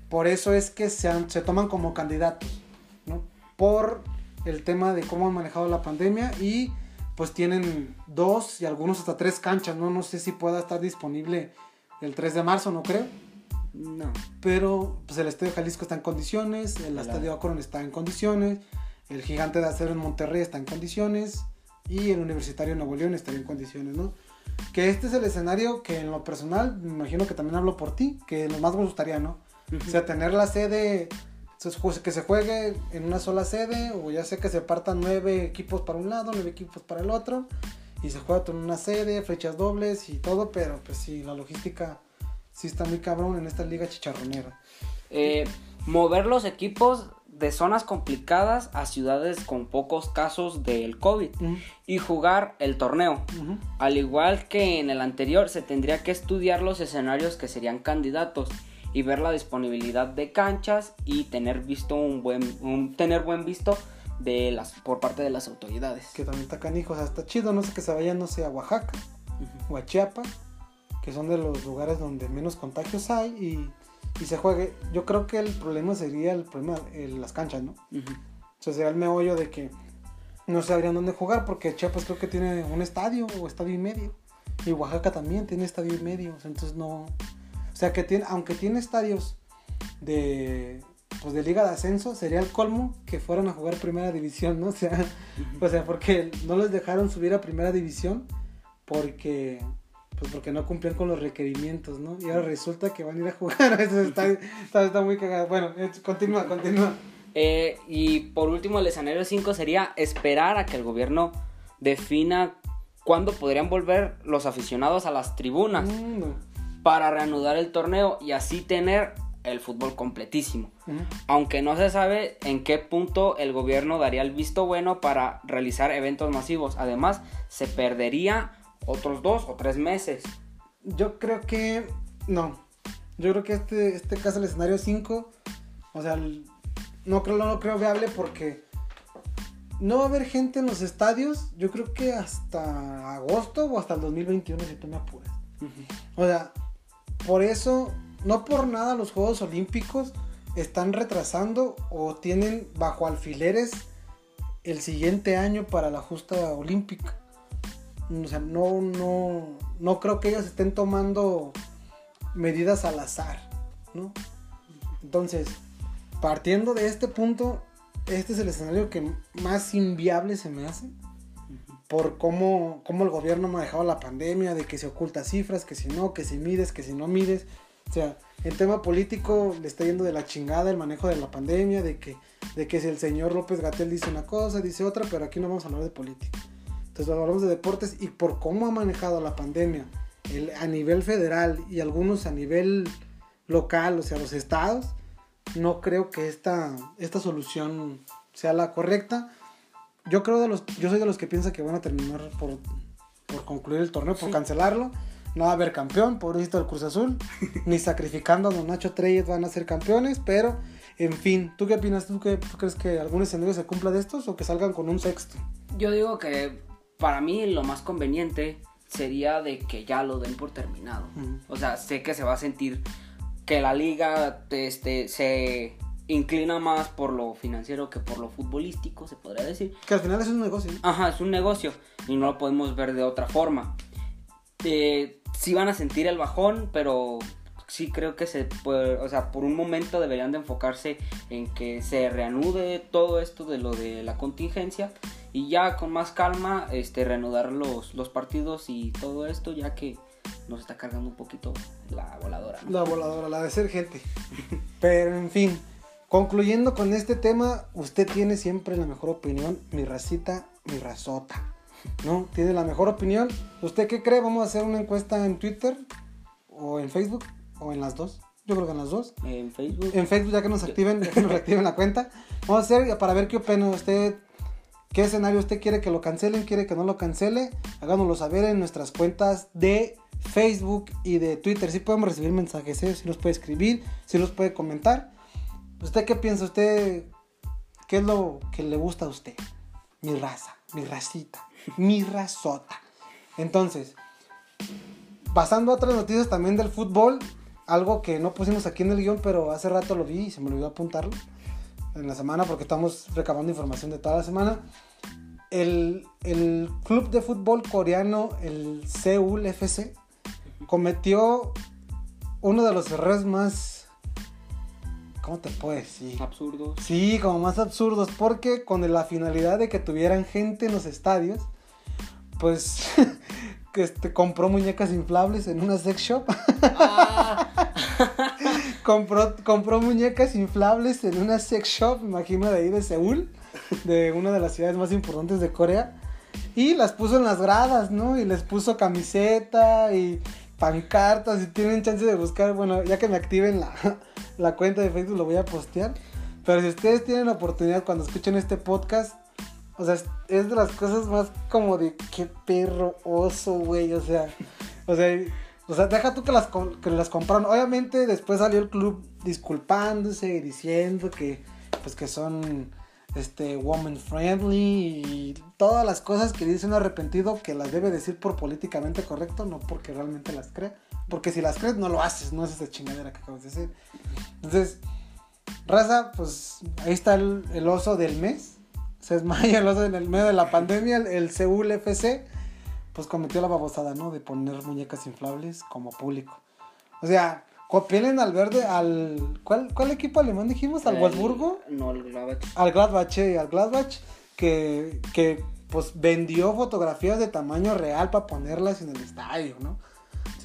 por eso es que se, han, se toman como candidatos, ¿no? Por el tema de cómo han manejado la pandemia, y pues tienen dos y algunos hasta tres canchas, ¿no? No sé si pueda estar disponible el tres de marzo, no creo. No. Pero pues el Estadio Jalisco está en condiciones, el claro. Estadio Akron está en condiciones, el Gigante de Acero en Monterrey está en condiciones, y el Universitario de Nuevo León está en condiciones, ¿no? Que este es el escenario que en lo personal, me imagino que también hablo por ti, que lo más me gustaría, ¿no? Uh-huh. O sea, tener la sede, que se juegue en una sola sede, o ya sea que se partan nueve equipos para un lado, nueve equipos para el otro, y se juega con una sede, flechas dobles y todo, pero pues sí, la logística sí está muy cabrón en esta liga chicharronera. Eh, mover los equipos de zonas complicadas a ciudades con pocos casos del COVID, uh-huh, y jugar el torneo. Uh-huh. Al igual que en el anterior, se tendría que estudiar los escenarios que serían candidatos y ver la disponibilidad de canchas y tener visto un buen un, tener buen visto de las por parte de las autoridades. Que también está canijo, o sea, está chido, no sé, que se vayan, no sé, a Oaxaca, uh-huh, o a Chiapas, que son de los lugares donde menos contagios hay, y, y se juegue. Yo creo que el problema sería el problema el, las canchas, ¿no? Uh-huh. O sea, sería el meollo de que no sabrían dónde jugar, porque Chiapas creo que tiene un estadio o estadio y medio, y Oaxaca también tiene estadio y medio, o sea, entonces no... O sea, que tiene, aunque tiene estadios de, pues de liga de ascenso, sería el colmo que fueran a jugar primera división, ¿no? O sea, uh-huh, o sea, porque no les dejaron subir a primera división porque pues porque no cumplían con los requerimientos, ¿no? Y ahora resulta que van a ir a jugar. Eso está, está, está muy cagado. Bueno, continúa, continúa. Eh, y por último, el escenario cinco sería esperar a que el gobierno defina cuándo podrían volver los aficionados a las tribunas mm. para reanudar el torneo y así tener el fútbol completísimo. Uh-huh. Aunque no se sabe en qué punto el gobierno daría el visto bueno para realizar eventos masivos. Además, se perdería otros dos o tres meses. Yo creo que no. Yo creo que este, este caso, el escenario cinco, o sea, no creo, no creo viable porque no va a haber gente en los estadios. Yo creo que hasta agosto o hasta el dos mil veintiuno, si tú me apuras. Uh-huh. O sea, por eso, no por nada los Juegos Olímpicos están retrasando o tienen bajo alfileres el siguiente año para la justa olímpica. O sea, no, no, no creo que ellos estén tomando medidas al azar, ¿no? Entonces, partiendo de este punto, este es el escenario que más inviable se me hace por cómo, cómo el gobierno ha manejado la pandemia, de que se oculta cifras, que si no, que si mides, que si no mides. O sea, el tema político le está yendo de la chingada el manejo de la pandemia, de que, de que si el señor López-Gatell dice una cosa, dice otra, pero aquí no vamos a hablar de política. Entonces hablamos de deportes y por cómo ha manejado la pandemia el, a nivel federal y algunos a nivel local, o sea, los estados, no creo que esta, esta solución sea la correcta. Yo creo de los, yo soy de los que piensa que van a terminar por, por concluir el torneo, por sí. cancelarlo. No va a haber campeón, pobrecito del Cruz Azul, ni sacrificando a don Nacho Treyes van a ser campeones, pero en fin, ¿tú qué opinas? ¿Tú, qué, ¿Tú crees que algún escenario se cumpla de estos o que salgan con un sexto? Yo digo que para mí lo más conveniente sería de que ya lo den por terminado. Uh-huh. O sea, sé que se va a sentir que la liga este, se inclina más por lo financiero que por lo futbolístico, se podría decir. Que al final es un negocio. Ajá, es un negocio y no lo podemos ver de otra forma. Eh, sí van a sentir el bajón, pero sí creo que se puede, o sea, por un momento deberían de enfocarse en que se reanude todo esto de lo de la contingencia y ya con más calma este, reanudar los, los partidos y todo esto, ya que nos está cargando un poquito la voladora, ¿no? La voladora, la de ser gente. Pero en fin, concluyendo con este tema, usted tiene siempre la mejor opinión, mi racita, mi razota, ¿no? Tiene la mejor opinión. ¿Usted qué cree? Vamos a hacer una encuesta en Twitter o en Facebook o en las dos. Yo creo que en las dos. En Facebook. En Facebook, ya que nos activen, ya que nos activen la cuenta. Vamos a hacer para ver qué opina usted. ¿Qué escenario usted quiere que lo cancelen? ¿Quiere que no lo cancele? Háganoslo saber en nuestras cuentas de Facebook y de Twitter. Sí podemos recibir mensajes, ¿eh? Sí los puede escribir, sí los puede comentar. ¿Usted qué piensa? ¿Usted qué es lo que le gusta a usted? Mi raza, mi racita, mi razota. Entonces, pasando a otras noticias también del fútbol, algo que no pusimos aquí en el guión, pero hace rato lo vi y se me olvidó apuntarlo en la semana porque estamos recabando información de toda la semana. El, el club de fútbol coreano, el Seúl F C, cometió uno de los errores más, ¿cómo te puedo decir? Absurdos. Sí, como más absurdos, porque con la finalidad de que tuvieran gente en los estadios, pues este, compró muñecas inflables en una sex shop. Ah. Compró, compró muñecas inflables en una sex shop, imagino, de ahí de Seúl, de una de las ciudades más importantes de Corea, y las puso en las gradas, ¿no? Y les puso camiseta y pancartas, y tienen chance de buscar, bueno, ya que me activen la, la cuenta de Facebook lo voy a postear, pero si ustedes tienen la oportunidad cuando escuchen este podcast, o sea, es de las cosas más como de qué perro oso, güey, o sea, o sea... O sea, deja tú que las, que las compraron. Obviamente después salió el club disculpándose y diciendo que, pues, que son este, woman friendly y todas las cosas que dice un arrepentido que las debe decir por políticamente correcto, no porque realmente las cree. Porque si las crees no lo haces, no es esa chingadera que acabas de decir. Entonces, raza, pues ahí está el, el oso del mes. Se desmaya el oso en el medio de la pandemia, el, el Seúl F C. Pues cometió la babosada, ¿no? De poner muñecas inflables como público. O sea, copielen al verde, al... ¿Cuál, cuál equipo alemán dijimos? ¿Al el, Wolfsburg? No, al Gladbach. Al Gladbach, eh, al Gladbach, que, que pues vendió fotografías de tamaño real para ponerlas en el estadio, ¿no?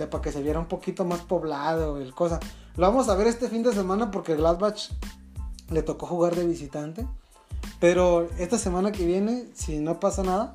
sé, para que se viera un poquito más poblado el cosa. Lo vamos a ver este fin de semana porque Gladbach le tocó jugar de visitante, pero esta semana que viene, si no pasa nada,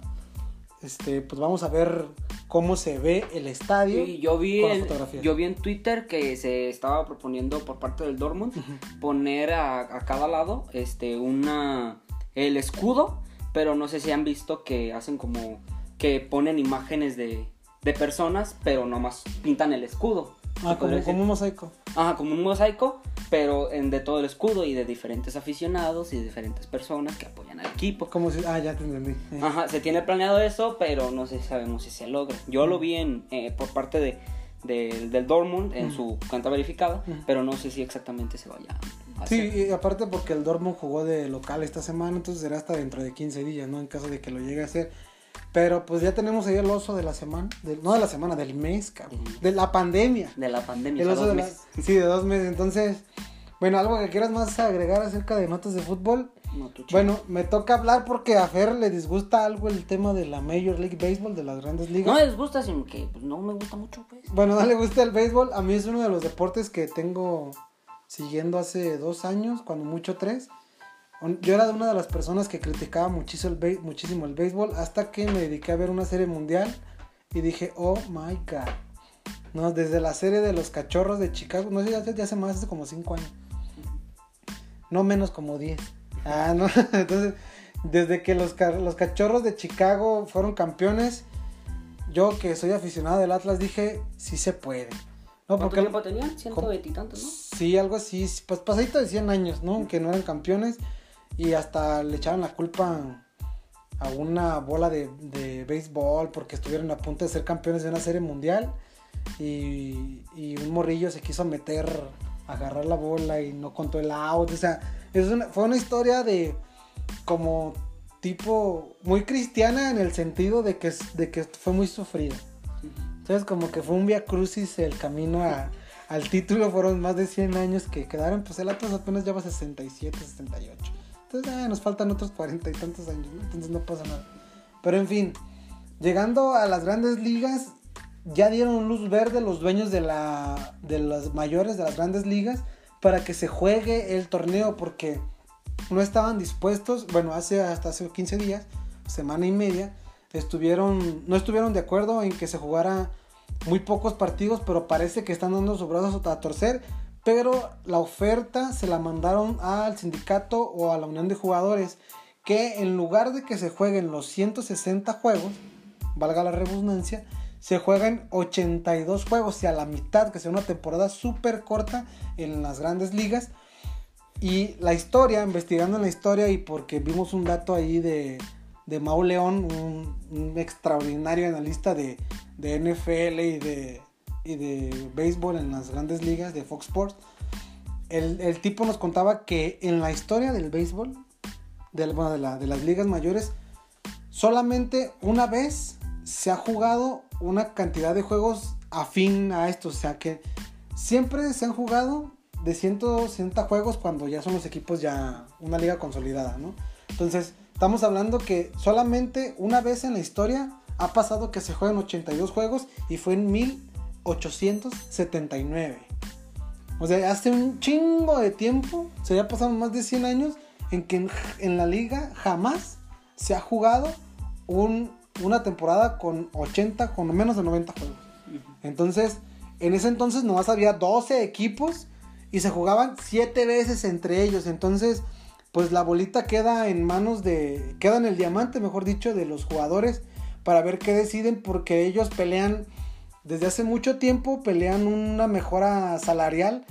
este, pues vamos a ver cómo se ve el estadio. Sí, yo vi con las fotografías. Yo vi en Twitter que se estaba proponiendo por parte del Dortmund poner a, a cada lado este una el escudo, pero no sé si han visto que hacen como que ponen imágenes de, de personas, pero nomás pintan el escudo. Ah, como, como un mosaico. Ajá, como un mosaico, pero en, de todo el escudo y de diferentes aficionados y de diferentes personas que apoyan al equipo. Como si, ah, ya te entendí. Eh. Ajá, se tiene planeado eso, pero no sé, sabemos si se logra. Yo lo vi en, eh, por parte de, de, del Dortmund en uh-huh. su cuenta verificada, uh-huh. pero no sé si exactamente se vaya a hacer. Sí, y aparte porque el Dortmund jugó de local esta semana, entonces será hasta dentro de quince días, ¿no? En caso de que lo llegue a hacer. Pero pues ya tenemos ahí el oso de la semana, de, no de la semana, del mes, cabrón, de la pandemia. De la pandemia, el oso de dos meses. La, sí, de dos meses, entonces, bueno, algo que quieras más agregar acerca de notas de fútbol. No, bueno, me toca hablar porque a Fer le disgusta algo el tema de la Major League Baseball, de las grandes ligas. No me disgusta, sino que pues, no me gusta mucho, pues. Bueno, no le gusta el béisbol, a mí es uno de los deportes que tengo siguiendo hace dos años, cuando mucho tres. Yo era de una de las personas que criticaba muchísimo el, be- muchísimo el béisbol hasta que me dediqué a ver una serie mundial y dije, oh my god, no, desde la serie de los Cachorros de Chicago, no sé, ya, ya hace más, hace como cinco años, no menos, como diez, ah, no, entonces, desde que los, ca- los Cachorros de Chicago fueron campeones, yo que soy aficionado del Atlas dije, sí se puede. No, ¿cuánto tiempo tenían? ciento veinte y tantos, ¿no? Sí, algo así, pues pasadito de cien años, ¿no? Aunque no eran campeones. Y hasta le echaron la culpa a una bola de, de béisbol porque estuvieron a punto de ser campeones de una serie mundial y, y un morrillo se quiso meter, agarrar la bola y no contó el out. O sea, es una, fue una historia de como tipo muy cristiana en el sentido de que, de que fue muy sufrida. Entonces como que fue un vía crucis el camino a... al título, fueron más de cien años que quedaron, pues el Atlas apenas lleva sesenta y siete, sesenta y ocho. Entonces eh, nos faltan otros cuarenta y tantos años, ¿no? Entonces no pasa nada. Pero en fin, llegando a las grandes ligas, ya dieron luz verde los dueños de, la, de las mayores de las grandes ligas para que se juegue el torneo porque no estaban dispuestos, bueno, hace, hasta hace quince días, semana y media, estuvieron, no estuvieron de acuerdo en que se jugara muy pocos partidos, pero parece que están dando sus brazos a torcer, pero la oferta se la mandaron al sindicato o a la unión de jugadores, que en lugar de que se jueguen los ciento sesenta juegos, valga la redundancia, se juegan ochenta y dos juegos, y a la mitad, que sea una temporada súper corta en las grandes ligas. Y la historia, investigando la historia, y porque vimos un dato ahí de, de Mau León, un, un extraordinario analista de de N F L y de, y de béisbol en las grandes ligas de Fox Sports, el, el tipo nos contaba que en la historia del béisbol, del, bueno, de, la, de las ligas mayores, solamente una vez se ha jugado una cantidad de juegos afín a esto, o sea que siempre se han jugado de ciento sesenta juegos cuando ya son los equipos ya una liga consolidada, ¿no? Entonces estamos hablando que solamente una vez en la historia ha pasado que se juegan ochenta y dos juegos y fue en mil ochocientos setenta y nueve. O sea, hace un chingo de tiempo, se había pasado más de cien años en que en, en la liga jamás se ha jugado un, una temporada con ochenta, con menos de noventa juegos. Entonces, en ese entonces nomás había doce equipos y se jugaban siete veces entre ellos. Entonces, pues la bolita queda en manos de, queda en el diamante, mejor dicho, de los jugadores, para ver qué deciden, porque ellos pelean desde hace mucho tiempo, pelean una mejora salarial,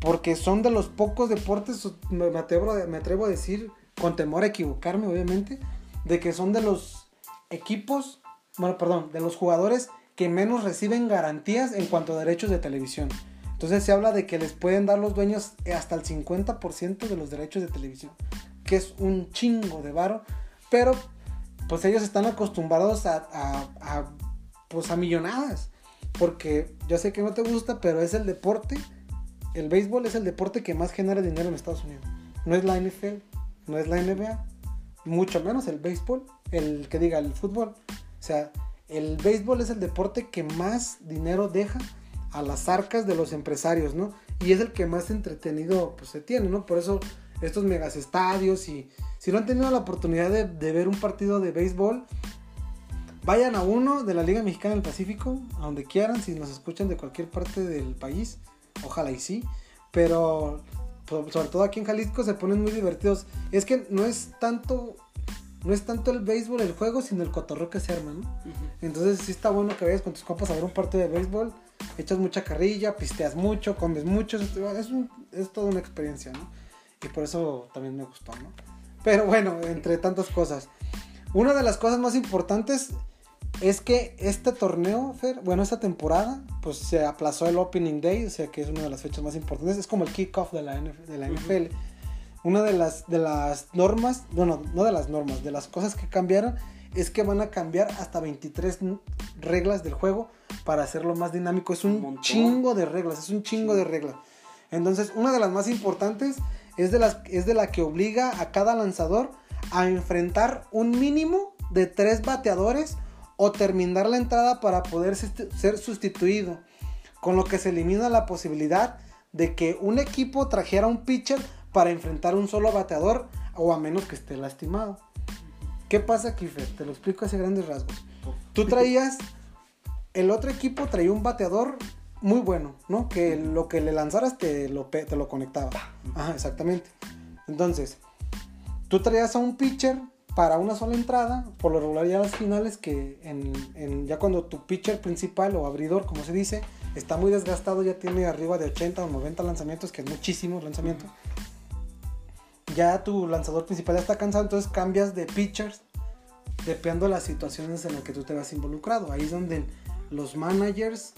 porque son de los pocos deportes, me atrevo, me atrevo a decir, con temor a equivocarme obviamente, de que son de los equipos, bueno, perdón, de los jugadores que menos reciben garantías en cuanto a derechos de televisión. Entonces se habla de que les pueden dar los dueños hasta el cincuenta por ciento de los derechos de televisión, que es un chingo de varo, pero pues ellos están acostumbrados a, a, a, pues a millonadas, porque yo sé que no te gusta, pero es el deporte, el béisbol es el deporte que más genera dinero en Estados Unidos, no es la N F L, no es la N B A, mucho menos el béisbol, el que diga el fútbol, o sea, el béisbol es el deporte que más dinero deja a las arcas de los empresarios, ¿no? Y es el que más entretenido, pues, se tiene, ¿no? Por eso estos megas estadios, y si no han tenido la oportunidad de, de ver un partido de béisbol, vayan a uno de la Liga Mexicana del Pacífico, a donde quieran, si nos escuchan de cualquier parte del país, ojalá y sí, pero sobre todo aquí en Jalisco se ponen muy divertidos. Es que no es tanto, no es tanto el béisbol el juego, sino el cotorreo que se arma, ¿no? Uh-huh. Entonces sí está bueno que vayas con tus compas a ver un partido de béisbol, echas mucha carrilla, pisteas mucho, comes mucho, es, un, es toda una experiencia, ¿no? Y por eso también me gustó, ¿no? Pero bueno, entre tantas cosas, una de las cosas más importantes es que este torneo, Fer, bueno, esta temporada, pues se aplazó el Opening Day, o sea que es una de las fechas más importantes, es como el kickoff de la N F L. De la N F L. Una de las, de las normas, bueno, no de las normas, de las cosas que cambiaron, es que van a cambiar hasta veintitrés reglas del juego para hacerlo más dinámico. Es un, un chingo de reglas, es un chingo de reglas. Entonces, una de las más importantes es de, las, es de la que obliga a cada lanzador a enfrentar un mínimo de tres bateadores o terminar la entrada para poder ser sustituido, con lo que se elimina la posibilidad de que un equipo trajera un pitcher para enfrentar un solo bateador, o a menos que esté lastimado. ¿Qué pasa aquí, Fer? Te lo explico así a grandes rasgos. Tú traías, el otro equipo traía un bateador muy bueno, ¿no? Que lo que le lanzaras te lo, te lo conectaba. Ajá, exactamente. Entonces, tú traías a un pitcher para una sola entrada, por lo regular ya las finales, que en, en, ya cuando tu pitcher principal o abridor, como se dice, está muy desgastado, ya tiene arriba de ochenta o noventa lanzamientos, que es muchísimo lanzamiento. Ya tu lanzador principal ya está cansado, entonces cambias de pitchers, dependiendo de las situaciones en las que tú te vas involucrado. Ahí es donde los managers,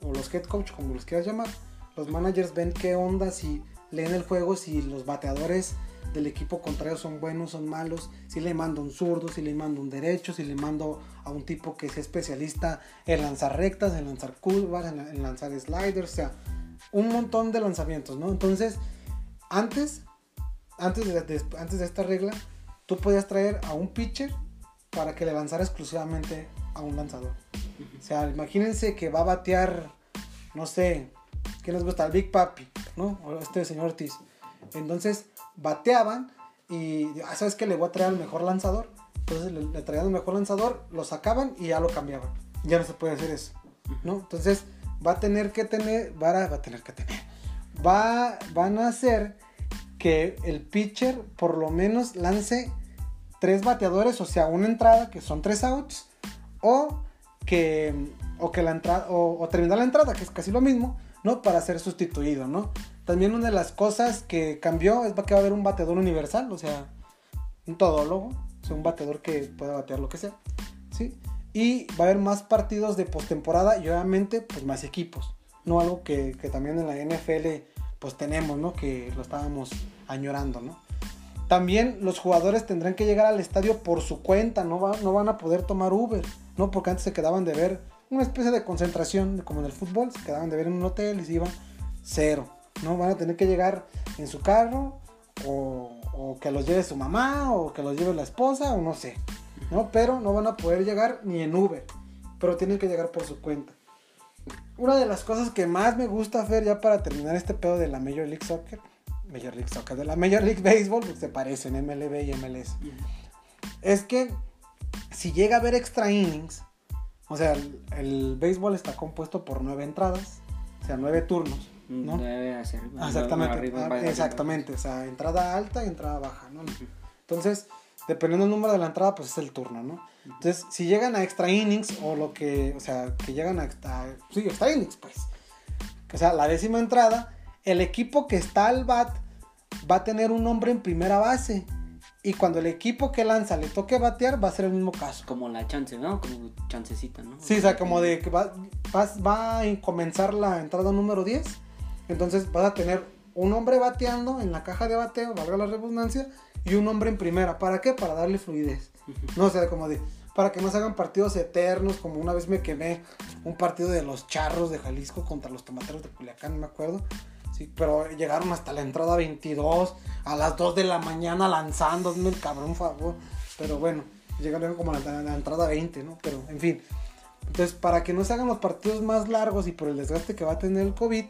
o los head coach, como los quieras llamar, los managers ven qué onda, si leen el juego, si los bateadores del equipo contrario son buenos, son malos, si le mando un zurdo, si le mando un derecho, si le mando a un tipo que sea especialista en lanzar rectas, en lanzar curvas, en, en lanzar sliders, o sea, un montón de lanzamientos, ¿no? Entonces, antes, antes de, de, antes de esta regla, tú podías traer a un pitcher para que le lanzara exclusivamente a un lanzador. O sea, imagínense que va a batear, no sé, ¿qué les gusta? El Big Papi, ¿no? O este señor Ortiz. Entonces, bateaban y, ah, ¿sabes qué? Le voy a traer al mejor lanzador. Entonces le, le traían al mejor lanzador, lo sacaban y ya lo cambiaban. Ya no se puede hacer eso, ¿no? Entonces va a tener que tener, va a, va a tener que tener, va, van a hacer que el pitcher por lo menos lance tres bateadores, o sea, una entrada que son tres outs, o que, o que la entrada, o, o terminar la entrada, que es casi lo mismo, ¿no? Para ser sustituido, ¿no? También una de las cosas que cambió es que va a haber un bateador universal, o sea, un todólogo, o sea, un bateador que pueda batear lo que sea, ¿sí? Y va a haber más partidos de postemporada y obviamente, pues, más equipos, ¿no? Algo que, que también en la N F L, pues, tenemos, ¿no? Que lo estábamos añorando, ¿no? También los jugadores tendrán que llegar al estadio por su cuenta, no, va, no van a poder tomar Uber, ¿no? Porque antes se quedaban de ver una especie de concentración, como en el fútbol, se quedaban de ver en un hotel y se iban cero. No van a tener que llegar en su carro, o, o que los lleve su mamá, o que los lleve la esposa, o no sé, ¿no? Pero no van a poder llegar ni en Uber, pero tienen que llegar por su cuenta. Una de las cosas que más me gusta hacer, ya para terminar este pedo de la Major League Soccer, Major League Soccer, de la Major League Baseball, porque se parecen M L B y M L S, es que si llega a haber extra innings, o sea, el, el béisbol está compuesto por nueve entradas, o sea, nueve turnos, ¿no? Debe hacer, exactamente, arriba, arriba, exactamente, o sea, entrada alta y entrada baja, ¿no? Entonces, dependiendo del número de la entrada, pues es el turno, ¿no? Entonces, si llegan a extra innings, o lo que, o sea, que llegan a, a sí, extra innings, pues, o sea, la décima entrada, el equipo que está al bat va a tener un hombre en primera base, y cuando el equipo que lanza le toque batear, va a ser el mismo caso. Como la chance, ¿no? Como chancecita, ¿no? Sí, o sea, como de que va, va, va a comenzar la entrada número diez, entonces vas a tener un hombre bateando en la caja de bateo, valga la redundancia, y un hombre en primera. ¿Para qué? Para darle fluidez. No, o sea, como de, para que no se hagan partidos eternos, como una vez me quemé un partido de los Charros de Jalisco contra los Tomateros de Culiacán, no me acuerdo. Sí, pero llegaron hasta la entrada veintidós, a las dos de la mañana lanzándome el cabrón, favor. Pero bueno, llegaron como a la, a la entrada veinte, ¿no? Pero, en fin, Entonces, para que no se hagan los partidos más largos y por el desgaste que va a tener el COVID,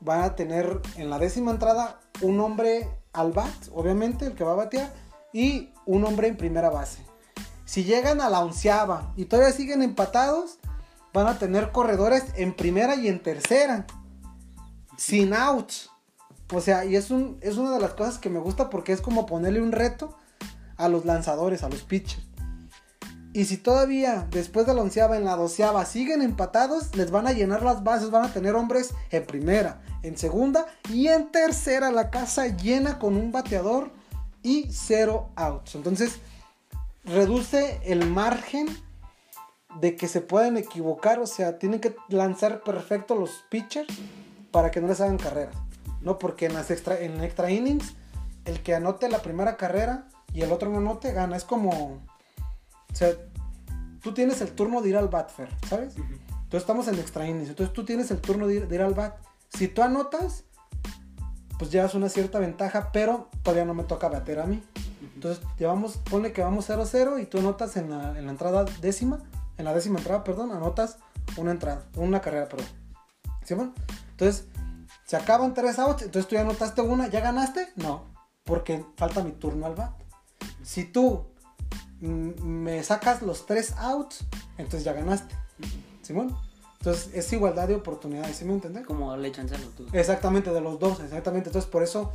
van a tener en la décima entrada un hombre al bat, obviamente, el que va a batear, y un hombre en primera base. Si llegan a la onceava y todavía siguen empatados, van a tener corredores en primera y en tercera, sin outs. O sea, y es, un, es una de las cosas que me gusta porque es como ponerle un reto a los lanzadores, a los pitchers. Y si todavía, después de la onceava, en la doceava, siguen empatados, les van a llenar las bases, van a tener hombres en primera, en segunda y en tercera. La casa llena con un bateador y cero outs. Entonces, reduce el margen de que se puedan equivocar. O sea, tienen que lanzar perfecto los pitchers para que no les hagan carreras, ¿no? Porque en las extra, en extra innings, el que anote la primera carrera y el otro no anote, gana. Es como... O sea, tú tienes el turno de ir al bat, Fer, ¿sabes? Uh-huh. Entonces estamos en extra innings, entonces tú tienes el turno de ir, de ir al bat. Si tú anotas, pues llevas una cierta ventaja, pero todavía no me toca bater a mí. Uh-huh. Entonces llevamos, ponle que vamos cero cero y tú anotas en la, en la entrada décima, en la décima entrada, perdón, anotas una entrada, una carrera, perdón. ¿Sí, bueno? Entonces, se acaban tres outs, entonces tú ya anotaste una, ¿ya ganaste? No, porque falta mi turno al bat. Uh-huh. Si tú me sacas los tres outs, entonces ya ganaste. Simón, entonces es igualdad de oportunidades, ¿sí me entiendes? Como darle chance a los dos. Exactamente, de los dos, exactamente. Entonces por eso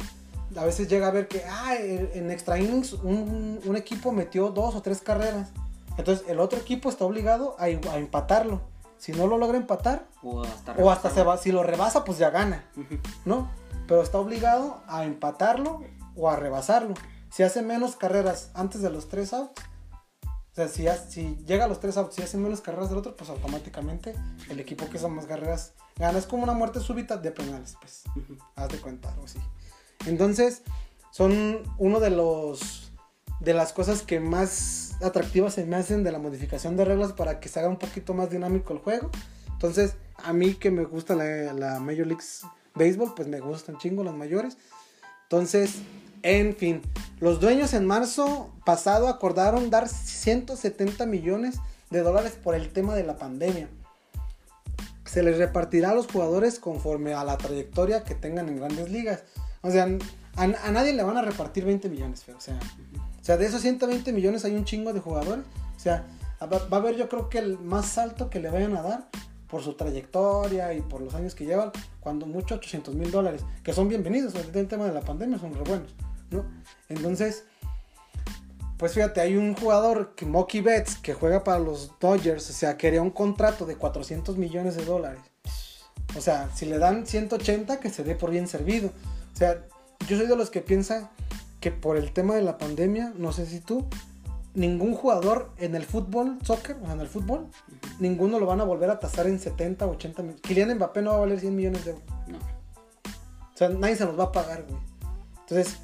a veces llega a ver que ah, en extra innings un, un equipo metió dos o tres carreras, entonces el otro equipo está obligado a, a empatarlo. Si no lo logra empatar o hasta, o hasta se va, si lo rebasa pues ya gana, ¿no? Pero está obligado a empatarlo o a rebasarlo. Si hace menos carreras antes de los tres outs, o sea, si, si llega a los tres outs y hacen menos carreras del otro, pues automáticamente el equipo que hizo más carreras gana. Es como una muerte súbita de penales, pues. Uh-huh. Haz de cuenta, algo así. Entonces, son uno de los de las cosas que más atractivas se me hacen de la modificación de reglas para que se haga un poquito más dinámico el juego. Entonces, a mí que me gusta la, la Major League Baseball, pues me gustan chingo las mayores. Entonces, en fin, los dueños en marzo pasado acordaron dar ciento setenta millones de dólares por el tema de la pandemia. Se les repartirá a los jugadores conforme a la trayectoria que tengan en grandes ligas. O sea, a, a nadie le van a repartir veinte millones, feo. O sea, o sea, de esos ciento veinte millones hay un chingo de jugadores. O sea, va, va a haber, yo creo que el más alto que le vayan a dar por su trayectoria y por los años que llevan, cuando mucho ochocientos mil dólares, que son bienvenidos. El tema de la pandemia son re buenos, ¿no? Entonces, pues fíjate, hay un jugador, que Mookie Betts, que juega para los Dodgers, o sea, quería un contrato de cuatrocientos millones de dólares. O sea, si le dan ciento ochenta, que se dé por bien servido. O sea, yo soy de los que piensa que por el tema de la pandemia, no sé si tú, ningún jugador en el fútbol, soccer, o sea, en el fútbol, uh-huh, ninguno lo van a volver a tasar en setenta, ochenta millones. Kylian Mbappé no va a valer cien millones de euros. No. O sea, nadie se los va a pagar, güey. Entonces,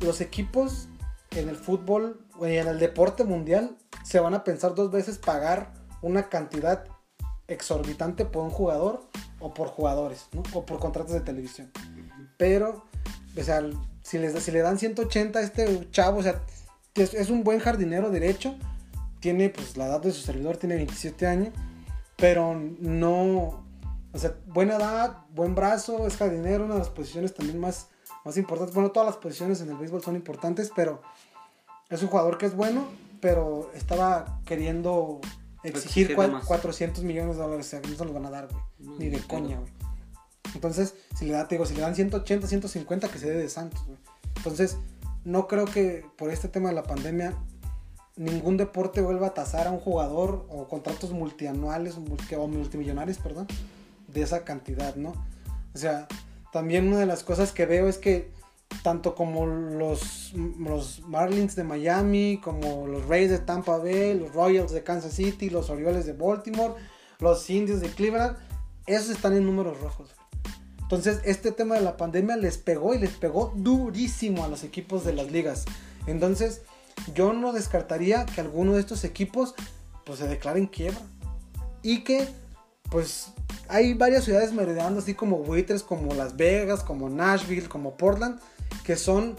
los equipos en el fútbol, güey, en el deporte mundial, se van a pensar dos veces pagar una cantidad exorbitante por un jugador o por jugadores, ¿no? O por contratos de televisión. Uh-huh. Pero, o sea, si, les, si le dan ciento ochenta a este chavo, o sea, Es, es un buen jardinero derecho, tiene pues la edad de su servidor, tiene veintisiete años, pero no, o sea, buena edad, buen brazo, es jardinero, una de las posiciones también más, más importantes. Bueno, todas las posiciones en el béisbol son importantes, pero es un jugador que es bueno, pero estaba queriendo exigir cua- cuatrocientos millones de dólares, o sea, no se los van a dar, güey, no, ni de no, coña, güey. Entonces, si le, da, te digo, si le dan ciento ochenta, ciento cincuenta, que se dé de Santos, güey. Entonces, no creo que por este tema de la pandemia ningún deporte vuelva a tasar a un jugador o contratos multianuales o multimillonarios, perdón, de esa cantidad, ¿no? O sea, también una de las cosas que veo es que tanto como los, los Marlins de Miami, como los Rays de Tampa Bay, los Royals de Kansas City, los Orioles de Baltimore, los Indios de Cleveland, esos están en números rojos. Entonces, este tema de la pandemia les pegó y les pegó durísimo a los equipos de las ligas. Entonces, yo no descartaría que alguno de estos equipos pues se declaren quiebra. Y que, pues, hay varias ciudades merodeando, así como buitres, como Las Vegas, como Nashville, como Portland, que son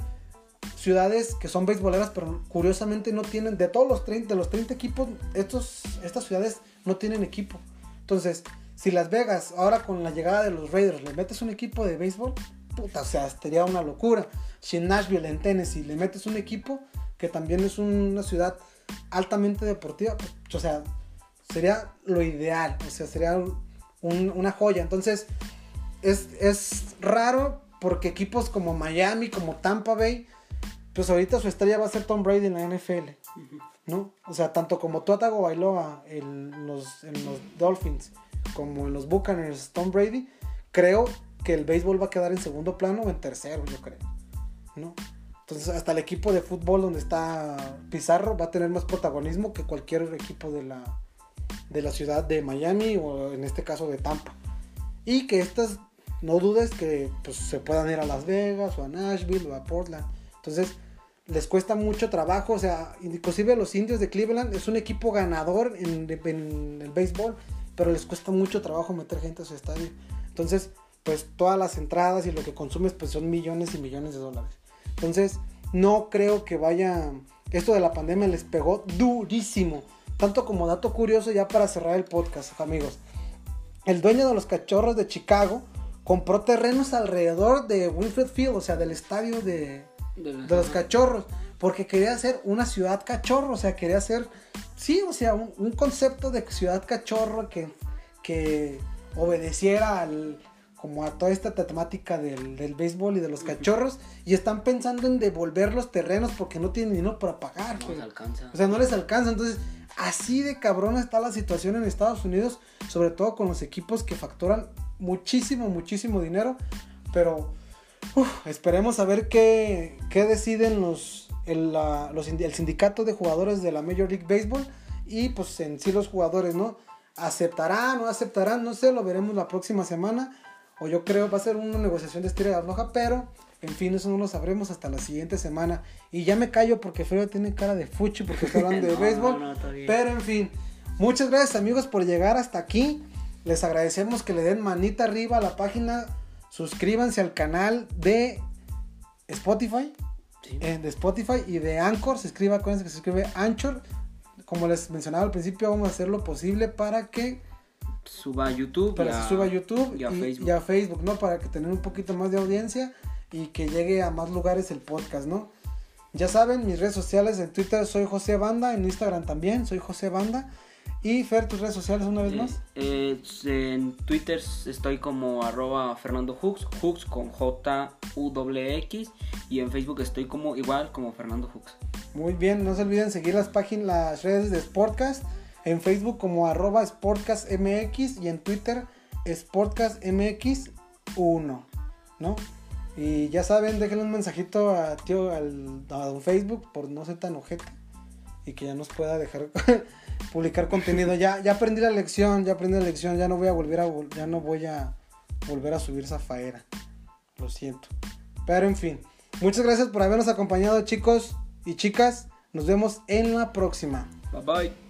ciudades que son beisboleras, pero curiosamente no tienen, de todos los treinta, de los treinta equipos, estos, estas ciudades no tienen equipo. Entonces, si Las Vegas, ahora con la llegada de los Raiders, le metes un equipo de béisbol, puta, o sea, sería una locura. Si en Nashville, en Tennessee, le metes un equipo que también es una ciudad altamente deportiva, o sea, sería lo ideal, o sea, sería un, una joya. Entonces, es, es raro porque equipos como Miami, como Tampa Bay, pues ahorita su estrella va a ser Tom Brady en la N F L, ¿no? O sea, tanto como Tua Tagovailoa en los, en los Dolphins, como en los Buccaneers, Tom Brady, creo que el béisbol va a quedar en segundo plano o en tercero, yo creo, ¿no? Entonces, hasta el equipo de fútbol donde está Pizarro va a tener más protagonismo que cualquier equipo de la, de la ciudad de Miami o en este caso de Tampa. Y que estas, no dudes que pues, se puedan ir a Las Vegas o a Nashville o a Portland. Entonces, les cuesta mucho trabajo. O sea, inclusive los Indios de Cleveland es un equipo ganador en, en el béisbol, pero les cuesta mucho trabajo meter gente a su estadio. Entonces, pues todas las entradas y lo que consumes pues son millones y millones de dólares. Entonces, no creo que vaya... Esto de la pandemia les pegó durísimo. Tanto como dato curioso, ya para cerrar el podcast, amigos. El dueño de los Cachorros de Chicago compró terrenos alrededor de Winfield Field, o sea, del estadio de, de, de los Cachorros, porque quería hacer una ciudad cachorro, o sea, quería hacer... Sí, o sea, un, un concepto de ciudad cachorro que, que obedeciera al... como a toda esta temática del, del béisbol y de los cachorros, y están pensando en devolver los terrenos porque no tienen dinero para pagar. No les alcanza. O sea, no les alcanza. Entonces, así de cabrona está la situación en Estados Unidos, sobre todo con los equipos que facturan muchísimo, muchísimo dinero. Pero uf, esperemos a ver qué, qué deciden los el, la, los el sindicato de jugadores de la Major League Baseball y pues en sí los jugadores, ¿no? ¿Aceptarán o no aceptarán? No sé, lo veremos la próxima semana. O yo creo va a ser una negociación de estira y afloja, pero en fin, eso no lo sabremos hasta la siguiente semana. Y ya me callo porque Fredo tiene cara de fuchi porque está hablando no, de béisbol. No, no, pero en fin, muchas gracias amigos por llegar hasta aquí. Les agradecemos que le den manita arriba a la página. Suscríbanse al canal de Spotify, sí. eh, de Spotify y de Anchor. Se escribe, acuérdense que se escribe Anchor. Como les mencionaba al principio, vamos a hacer lo posible para que suba a YouTube, para que suba a YouTube y a, y, Facebook. y a Facebook, ¿no? Para que tener un poquito más de audiencia y que llegue a más lugares el podcast, ¿no? Ya saben, mis redes sociales, en Twitter soy José Banda, en Instagram también soy José Banda. Y Fer, tus redes sociales una vez eh, más. Eh, en Twitter estoy como arroba Fernando Hux, Hux con J U X, y en Facebook estoy como igual como Fernando Hux. Muy bien, no se olviden seguir las páginas, las redes de Sportcast. En Facebook como arroba Sportcast M X y en Twitter Sportcast M X uno, ¿no? Y ya saben, déjenle un mensajito a tío, al, a don Facebook por no ser tan ojete y que ya nos pueda dejar publicar contenido. Ya, ya aprendí la lección, ya aprendí la lección, ya no voy a volver a, ya no voy a volver a subir zafaera. Lo siento. Pero en fin, muchas gracias por habernos acompañado, chicos y chicas. Nos vemos en la próxima. Bye bye.